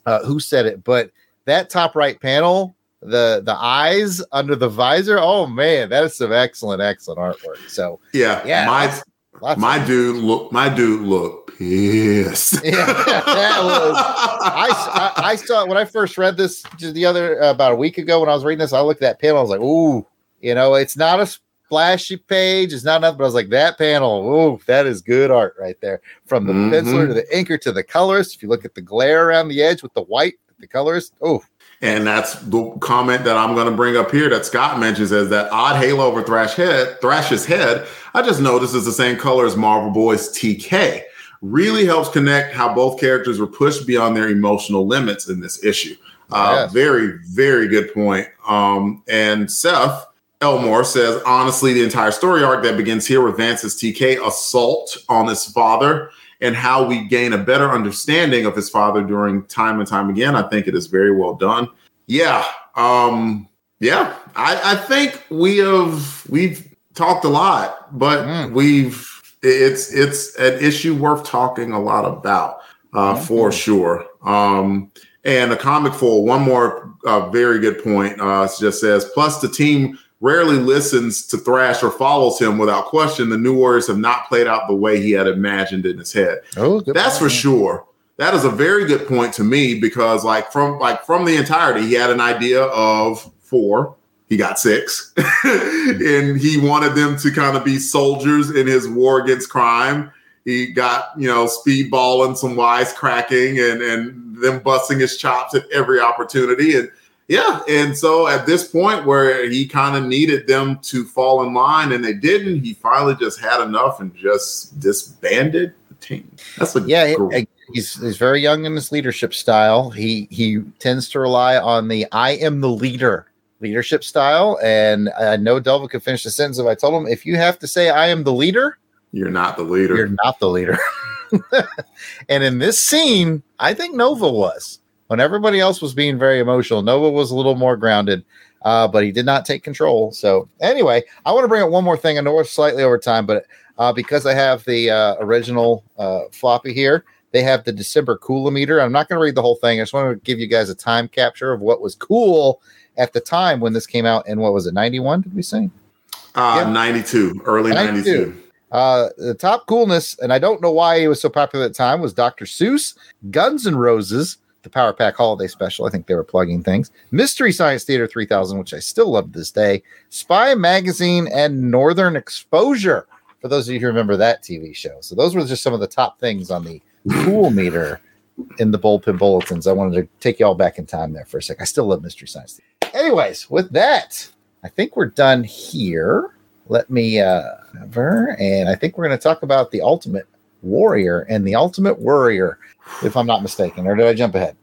Uh, who said it? But that top right panel, the the eyes under the visor, oh, man, that is some excellent, excellent artwork. So, yeah, yeah my lots my dude look, my dude look. Yes. Yeah, that was, I, I, I saw it when I first read this just the other uh, about a week ago when I was reading this. I looked at that panel. I was like, ooh, you know, it's not a splashy page. It's not nothing. But I was like, that panel, ooh, that is good art right there. From the mm-hmm. penciler to the inker to the colorist. If you look at the glare around the edge with the white, the colorist, ooh. And that's the comment that I'm going to bring up here that Scott mentions as that odd halo over Thrash head, Thrash's head. I just noticed it's the same color as Marvel Boy's T K. Really helps connect how both characters were pushed beyond their emotional limits in this issue. Uh, yes. Very, very good point. Um, and Seth Elmore says, honestly, the entire story arc that begins here with Vance's T K assault on his father and how we gain a better understanding of his father during time and time again. I think it is very well done. Yeah. Um, yeah. I, I think we have, we've talked a lot, but mm. we've, It's it's an issue worth talking a lot about, uh, mm-hmm. for sure. Um, and the comic fool, one more uh, very good point. Uh, just says, plus the team rarely listens to Thrash or follows him without question. The New Warriors have not played out the way he had imagined in his head. Oh, that's for sure. That is a very good point to me because, like from like from the entirety, he had an idea of four. He got six and he wanted them to kind of be soldiers in his war against crime. He got, you know, speedballing, some wisecracking and, and them busting his chops at every opportunity. And yeah. And so at this point where he kind of needed them to fall in line and they didn't, he finally just had enough and just disbanded the team. That's a yeah. It, He's he's very young in his leadership style. He he tends to rely on the "I am the leader" leadership style, and I know Delvin could finish the sentence if I told him, if you have to say "I am the leader," you're not the leader. You're not the leader. And in this scene, I think Nova was. When everybody else was being very emotional, Nova was a little more grounded, uh, but he did not take control. So anyway, I want to bring up one more thing. I know we're slightly over time, but uh, because I have the uh, original uh, floppy here, they have the December coolometer. I'm not going to read the whole thing. I just want to give you guys a time capture of what was cool at the time when this came out. And what was it, ninety-one, did we say? Uh, yeah. ninety-two, early ninety-two. ninety-two. Uh, the top coolness, and I don't know why it was so popular at the time, was Doctor Seuss, Guns N' Roses, the Power Pack Holiday Special. I think they were plugging things. Mystery Science Theater three thousand, which I still love to this day. Spy Magazine and Northern Exposure, for those of you who remember that T V show. So those were just some of the top things on the cool meter in the bullpen bulletins. I wanted to take you all back in time there for a sec. I still love Mystery Science Theater. Anyways, with that, I think we're done here. Let me uh, ever, and I think we're going to talk about the Ultimate Warrior and the Ultimate Warrior, if I'm not mistaken. Or did I jump ahead?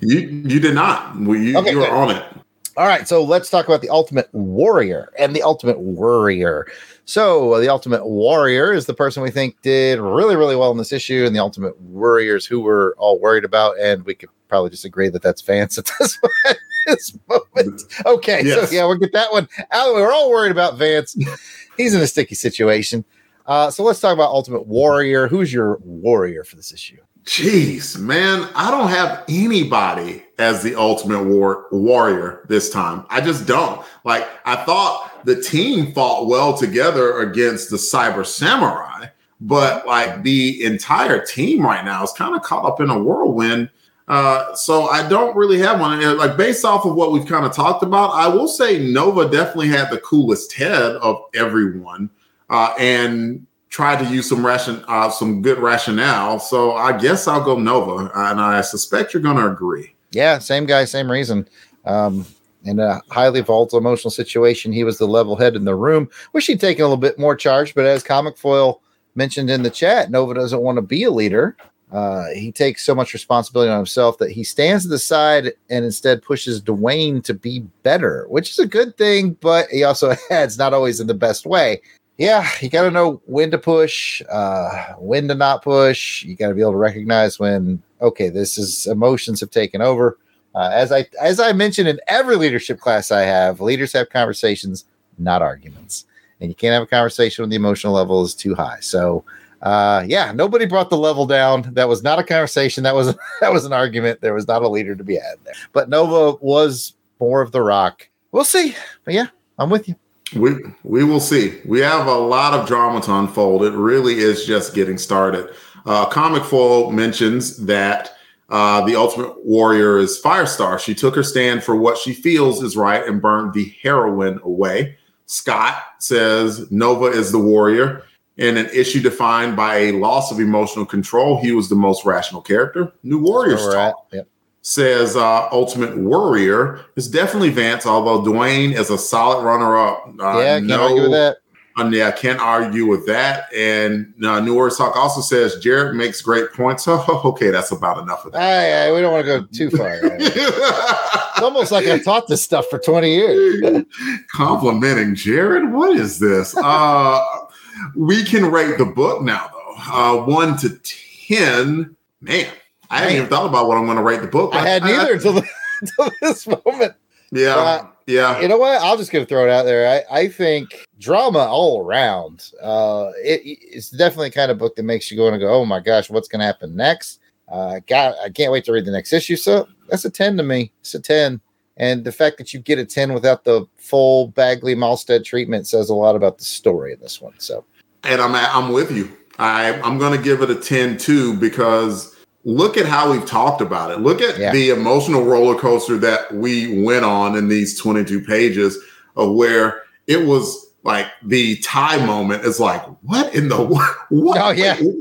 you you did not. We, you, okay, you were on it. All right, so let's talk about the Ultimate Warrior and the Ultimate Warrior. So uh, the Ultimate Warrior is the person we think did really, really well in this issue, and the Ultimate Warrior is who we're all worried about, and we could probably just agree that that's Vance at this point. This moment. Okay, yes. So yeah, we'll get that one out. We're all worried about Vance. He's in a sticky situation. Uh, so let's talk about Ultimate Warrior. Who's your warrior for this issue? Jeez, man, I don't have anybody as the Ultimate war- Warrior this time. I just don't. Like, I thought the team fought well together against the Cyber Samurai, but like the entire team right now is kind of caught up in a whirlwind. Uh, so I don't really have one. And like based off of what we've kind of talked about, I will say Nova definitely had the coolest head of everyone, uh, and tried to use some ration, uh, some good rationale. So I guess I'll go Nova, and I suspect you're going to agree. Yeah, same guy, same reason. Um, in a highly volatile emotional situation, he was the level head in the room. Wish he'd taken a little bit more charge, but as Comic Foil mentioned in the chat, Nova doesn't want to be a leader. Uh, he takes so much responsibility on himself that he stands to the side and instead pushes Dwayne to be better, which is a good thing, but he also adds not always in the best way. Yeah, you got to know when to push, uh, when to not push. You got to be able to recognize when, okay, this is emotions have taken over. Uh, as I as I mentioned in every leadership class I have, leaders have conversations, not arguments. And you can't have a conversation when the emotional level is too high. So Uh, yeah, nobody brought the level down. That was not a conversation. That was that was an argument. There was not a leader to be had there. But Nova was more of the rock. We'll see. But yeah, I'm with you. We we will see. We have a lot of drama to unfold. It really is just getting started. Uh, Comic Foil mentions that uh, the Ultimate Warrior is Firestar. She took her stand for what she feels is right and burned the heroine away. Scott says Nova is the warrior. In an issue defined by a loss of emotional control, he was the most rational character. New Warriors Talk yep. says uh, Ultimate Warrior is definitely Vance, although Dwayne is a solid runner-up. Uh, yeah, I can't no, argue with that. Um, yeah, I can't argue with that. And uh, New Warriors Talk also says Jared makes great points. Oh, okay, that's about enough of that. Aye, aye, we don't want to go too far. Right? It's almost like I taught this stuff for twenty years. Complimenting Jared? What is this? Uh... We can rate the book now, though. Uh, one to ten. Man, I hadn't even thought about what I'm going to rate the book. I hadn't either until, the, until this moment. Yeah, uh, yeah. You know what? I'll just going to throw it out there. I, I think drama all around. Uh, it, it's definitely the kind of book that makes you go and go, oh, my gosh, what's going to happen next? Uh, God, I can't wait to read the next issue. So that's a ten to me. It's a ten. And the fact that you get a ten without the full Bagley Mahlstedt treatment says a lot about the story in this one. So, and I'm I'm with you. I I'm going to give it a ten too, because look at how we've talked about it. Look at yeah. the emotional roller coaster that we went on in these twenty-two pages, of where it was like the Ty moment is like, what in the what? Oh yeah. Wait,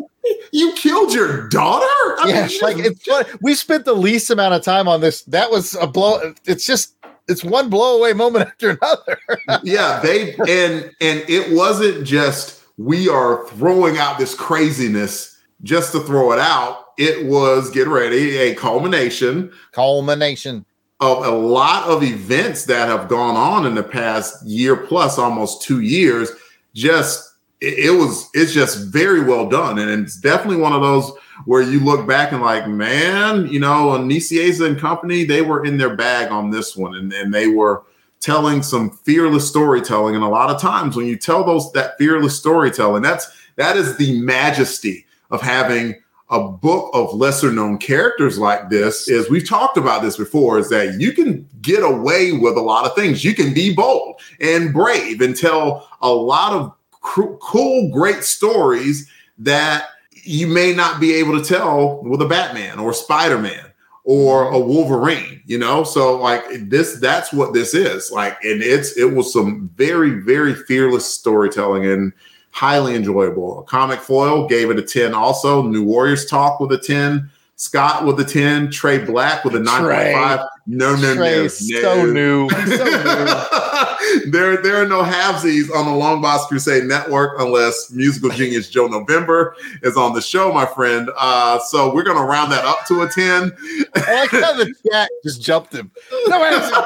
you killed your daughter? I yeah, mean, like it's funny. We spent the least amount of time on this. That was a blow. It's just it's one blowaway moment after another. yeah, they and and it wasn't just we are throwing out this craziness just to throw it out. it was, get ready, a culmination. Culmination. Of a lot of events that have gone on in the past year plus, almost two years. Just, it, it was, it's just very well done. And it's definitely one of those where you look back and like, man, you know, Nicieza and company, they were in their bag on this one. And, and they were telling some fearless storytelling. And a lot of times when you tell those, that fearless storytelling, that's, that is the majesty of having a book of lesser known characters like this. Is we've talked about this before, is that you can get away with a lot of things. You can be bold and brave and tell a lot of cr- cool, great stories that you may not be able to tell with a Batman or Spider-Man or a Wolverine, you know? So like this, that's what this is like. And it's, it was some very, very fearless storytelling and highly enjoyable. Comic Foil gave it a ten. Also, New Warriors Talk with a ten. Scott with a ten. Trey Black with a nine point five. No, no, Trey no, no. So new. So new. there, there are no halvesies on the Longbox Crusade Network unless musical genius Joe November is on the show, my friend. Uh, so we're gonna round that up to a ten. I like how the chat just jumped him. No answer.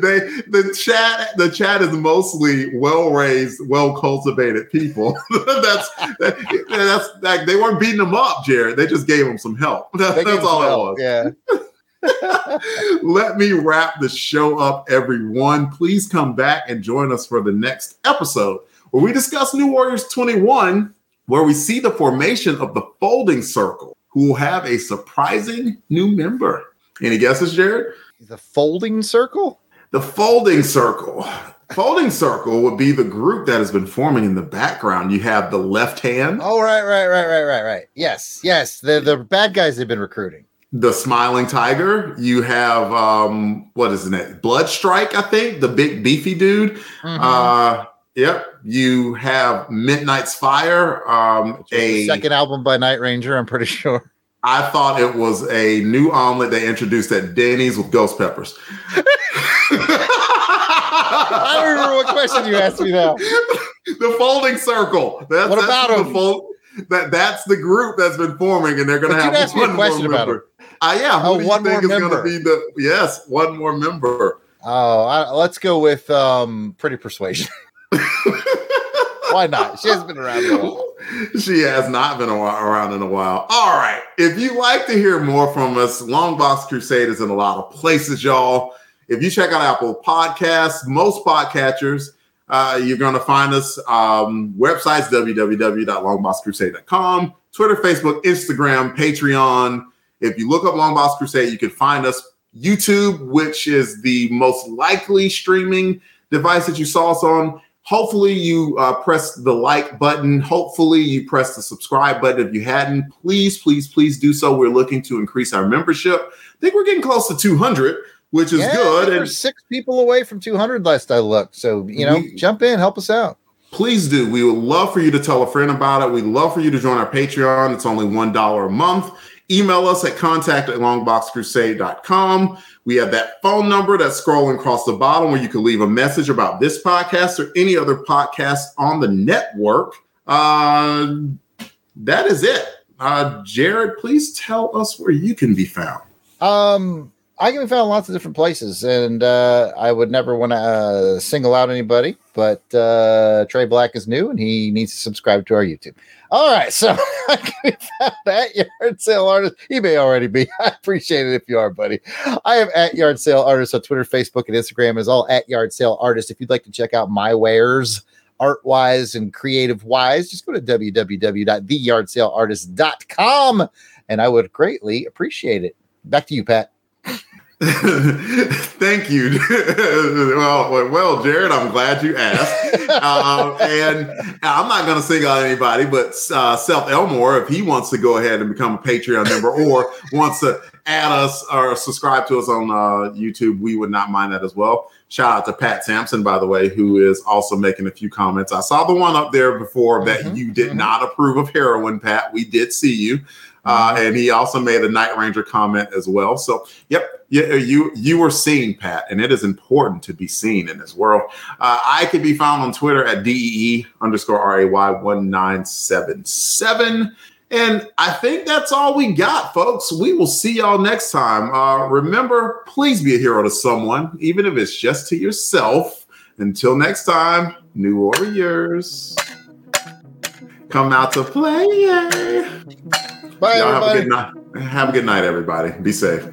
They the chat the chat is mostly well-raised, well-cultivated people. that's that, that's like they weren't beating them up, Jared. They just gave them some help. That, that's all help. It was. Yeah. Let me wrap the show up, everyone. Please come back and join us for the next episode where we discuss New Warriors twenty-one, where we see the formation of the Folding Circle, who will have a surprising new member. Any guesses, Jared? The Folding Circle? The Folding Circle. Folding Circle would be the group that has been forming in the background. You have the Left Hand. Oh, right, right, right, right, right, right. Yes, yes. The the bad guys they've been recruiting. The Smiling Tiger. You have, um, what is it? Bloodstrike, I think. The big beefy dude. Mm-hmm. Uh, yep. You have Midnight's Fire. Um, a second album by Night Ranger, I'm pretty sure. I thought it was a new omelet they introduced at Denny's with ghost peppers. I don't remember what question you asked me now. The Folding Circle. That's, what that's about the fold, that? That's the group that's been forming, and they're going to have ask one me a question more about member. It. Uh, yeah, who oh, do you one think more is going to be the? Yes, one more member. Oh, I, let's go with um, Pretty Persuasion. Why not? She hasn't been around in a while. She has not been a while, around in a while. All right. If you'd like to hear more from us, Longbox Crusade is in a lot of places, y'all. If you check out Apple Podcasts, most podcatchers, uh, you're going to find us. Um, websites, w w w dot longbox crusade dot com, Twitter, Facebook, Instagram, Patreon. If you look up Longbox Crusade, you can find us. YouTube, which is the most likely streaming device that you saw us on. Hopefully you uh, press the like button. Hopefully you press the subscribe button. If you hadn't, please, please, please do so. We're looking to increase our membership. I think we're getting close to two hundred, which is yeah, good. And we're six people away from two hundred last I looked. So, you know, we, jump in, help us out. Please do. We would love for you to tell a friend about it. We'd love for you to join our Patreon. It's only one dollar a month. Email us at contact at longbox crusade dot com. We have that phone number that's scrolling across the bottom where you can leave a message about this podcast or any other podcast on the network. Uh, that is it. Uh, Jared, please tell us where you can be found. Um, I can be found lots of different places, and uh, I would never want to uh, single out anybody, but uh, Trey Black is new, and he needs to subscribe to our YouTube. All right, so I can be found at Yard Sale Artist. You may already be. I appreciate it if you are, buddy. I am at Yard Sale Artist on Twitter, Facebook, and Instagram. Is all at Yard Sale Artist. If you'd like to check out my wares, art-wise and creative-wise, just go to w w w dot the yard sale artist dot com, and I would greatly appreciate it. Back to you, Pat. Thank you. well, well, Jared, I'm glad you asked. um, and I'm not going to single out anybody, but uh, Seth Elmore, if he wants to go ahead and become a Patreon member or wants to add us or subscribe to us on uh, YouTube, we would not mind that as well. Shout out to Pat Sampson, by the way, who is also making a few comments. I saw the one up there before that mm-hmm, you did mm-hmm. not approve of heroin, Pat. We did see you. Uh, and he also made a Night Ranger comment as well. So, yep, you, you, you were seen, Pat, and it is important to be seen in this world. Uh, I can be found on Twitter at D E E underscore R A Y one nine seven seven. And I think that's all we got, folks. We will see y'all next time. Uh, remember, please be a hero to someone, even if it's just to yourself. Until next time, New Warriors, come out to play. Bye, y'all, everybody. Have a good night. Have a good night, everybody. Be safe.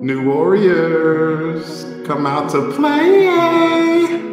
New Warriors, come out to play.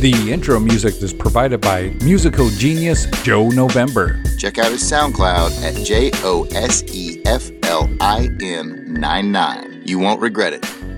The intro music is provided by musical genius Joe November. Check out his SoundCloud at J O S E F L I N ninety-nine. You won't regret it.